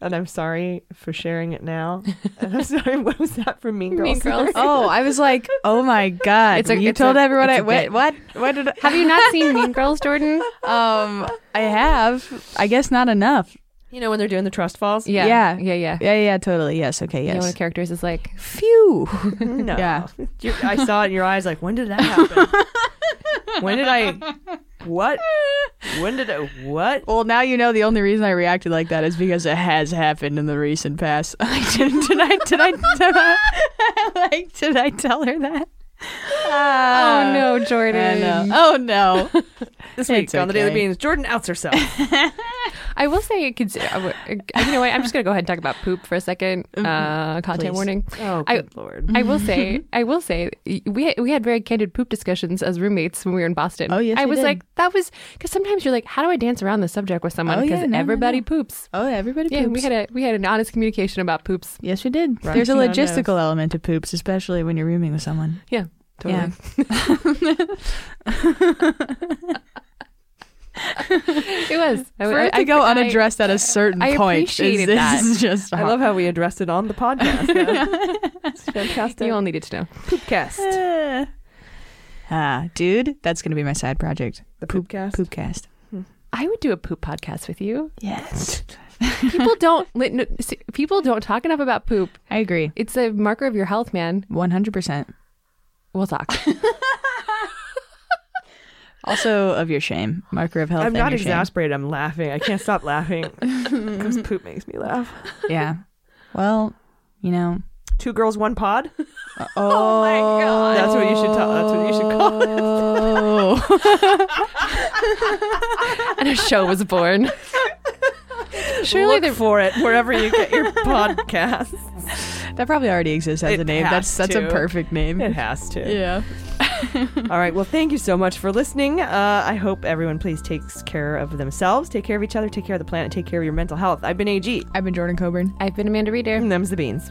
and I'm sorry for sharing it now. And I'm sorry, what was that for Mean Girls? Mean Girls. Oh, I was like, oh my God. It's a, you it's told a, everyone I went, what? What did I... Have you not seen Mean Girls, Jordan? Um, I have. I guess not enough. You know when they're doing the trust falls? Yeah. Yeah, yeah, yeah. Yeah, yeah, totally. Yes, okay, yes. You know when a character is like, phew. No. Yeah. You, I saw it in your eyes like, when did that happen? When did I... What? When did I... What? Well, now you know the only reason I reacted like that is because it has happened in the recent past. Like, did, did I... Did I... Did I, like, did I tell her that? Uh, oh, no, Jordan. I know. Oh, no. This week it's on okay. The Daily Beans, Jordan outs herself. I will say, you know what, I'm just going to go ahead and talk about poop for a second. Uh, content Please. warning. Oh, good I, Lord. I will say, I will say, we we had very candid poop discussions as roommates when we were in Boston. Oh, yes, I was did. like, that was, because sometimes you're like, how do I dance around the subject with someone? Because oh, yeah, no, everybody no, no. poops. Oh, yeah, everybody poops. Yeah, we had, a, we had an honest communication about poops. Yes, we did. Right. There's a logistical element to poops, especially when you're rooming with someone. Yeah. Totally. Yeah. It was I, for it to I, go I, unaddressed I, at a certain I point. I appreciated is, that. Is just I love how we addressed it on the podcast. Yeah. It's fantastic. You all needed to know. Poopcast. Ah, uh, dude, that's going to be my side project. The Poopcast. Poop, poopcast. Hmm. I would do a poop podcast with you. Yes. People don't people don't talk enough about poop. I agree. It's a marker of your health, man. one hundred percent. We'll talk. Also of your shame. Marker of health. I'm not exasperated. Shame. I'm laughing. I can't stop laughing. Because poop makes me laugh. Yeah. Well, you know. Two girls, one pod? Uh, oh, oh my God. That's what you should tell. That's what you should call it. Oh. And a show was born. Surely Look they're... for it wherever you get your podcasts. That probably already exists as it a name. That's that's to. a perfect name. It has to. Yeah. All right. Well, thank you so much for listening. Uh, I hope everyone please takes care of themselves. Take care of each other. Take care of the planet. Take care of your mental health. I've been A G. I've been Jordan Coburn. I've been Amanda Reader. And them's the Beans.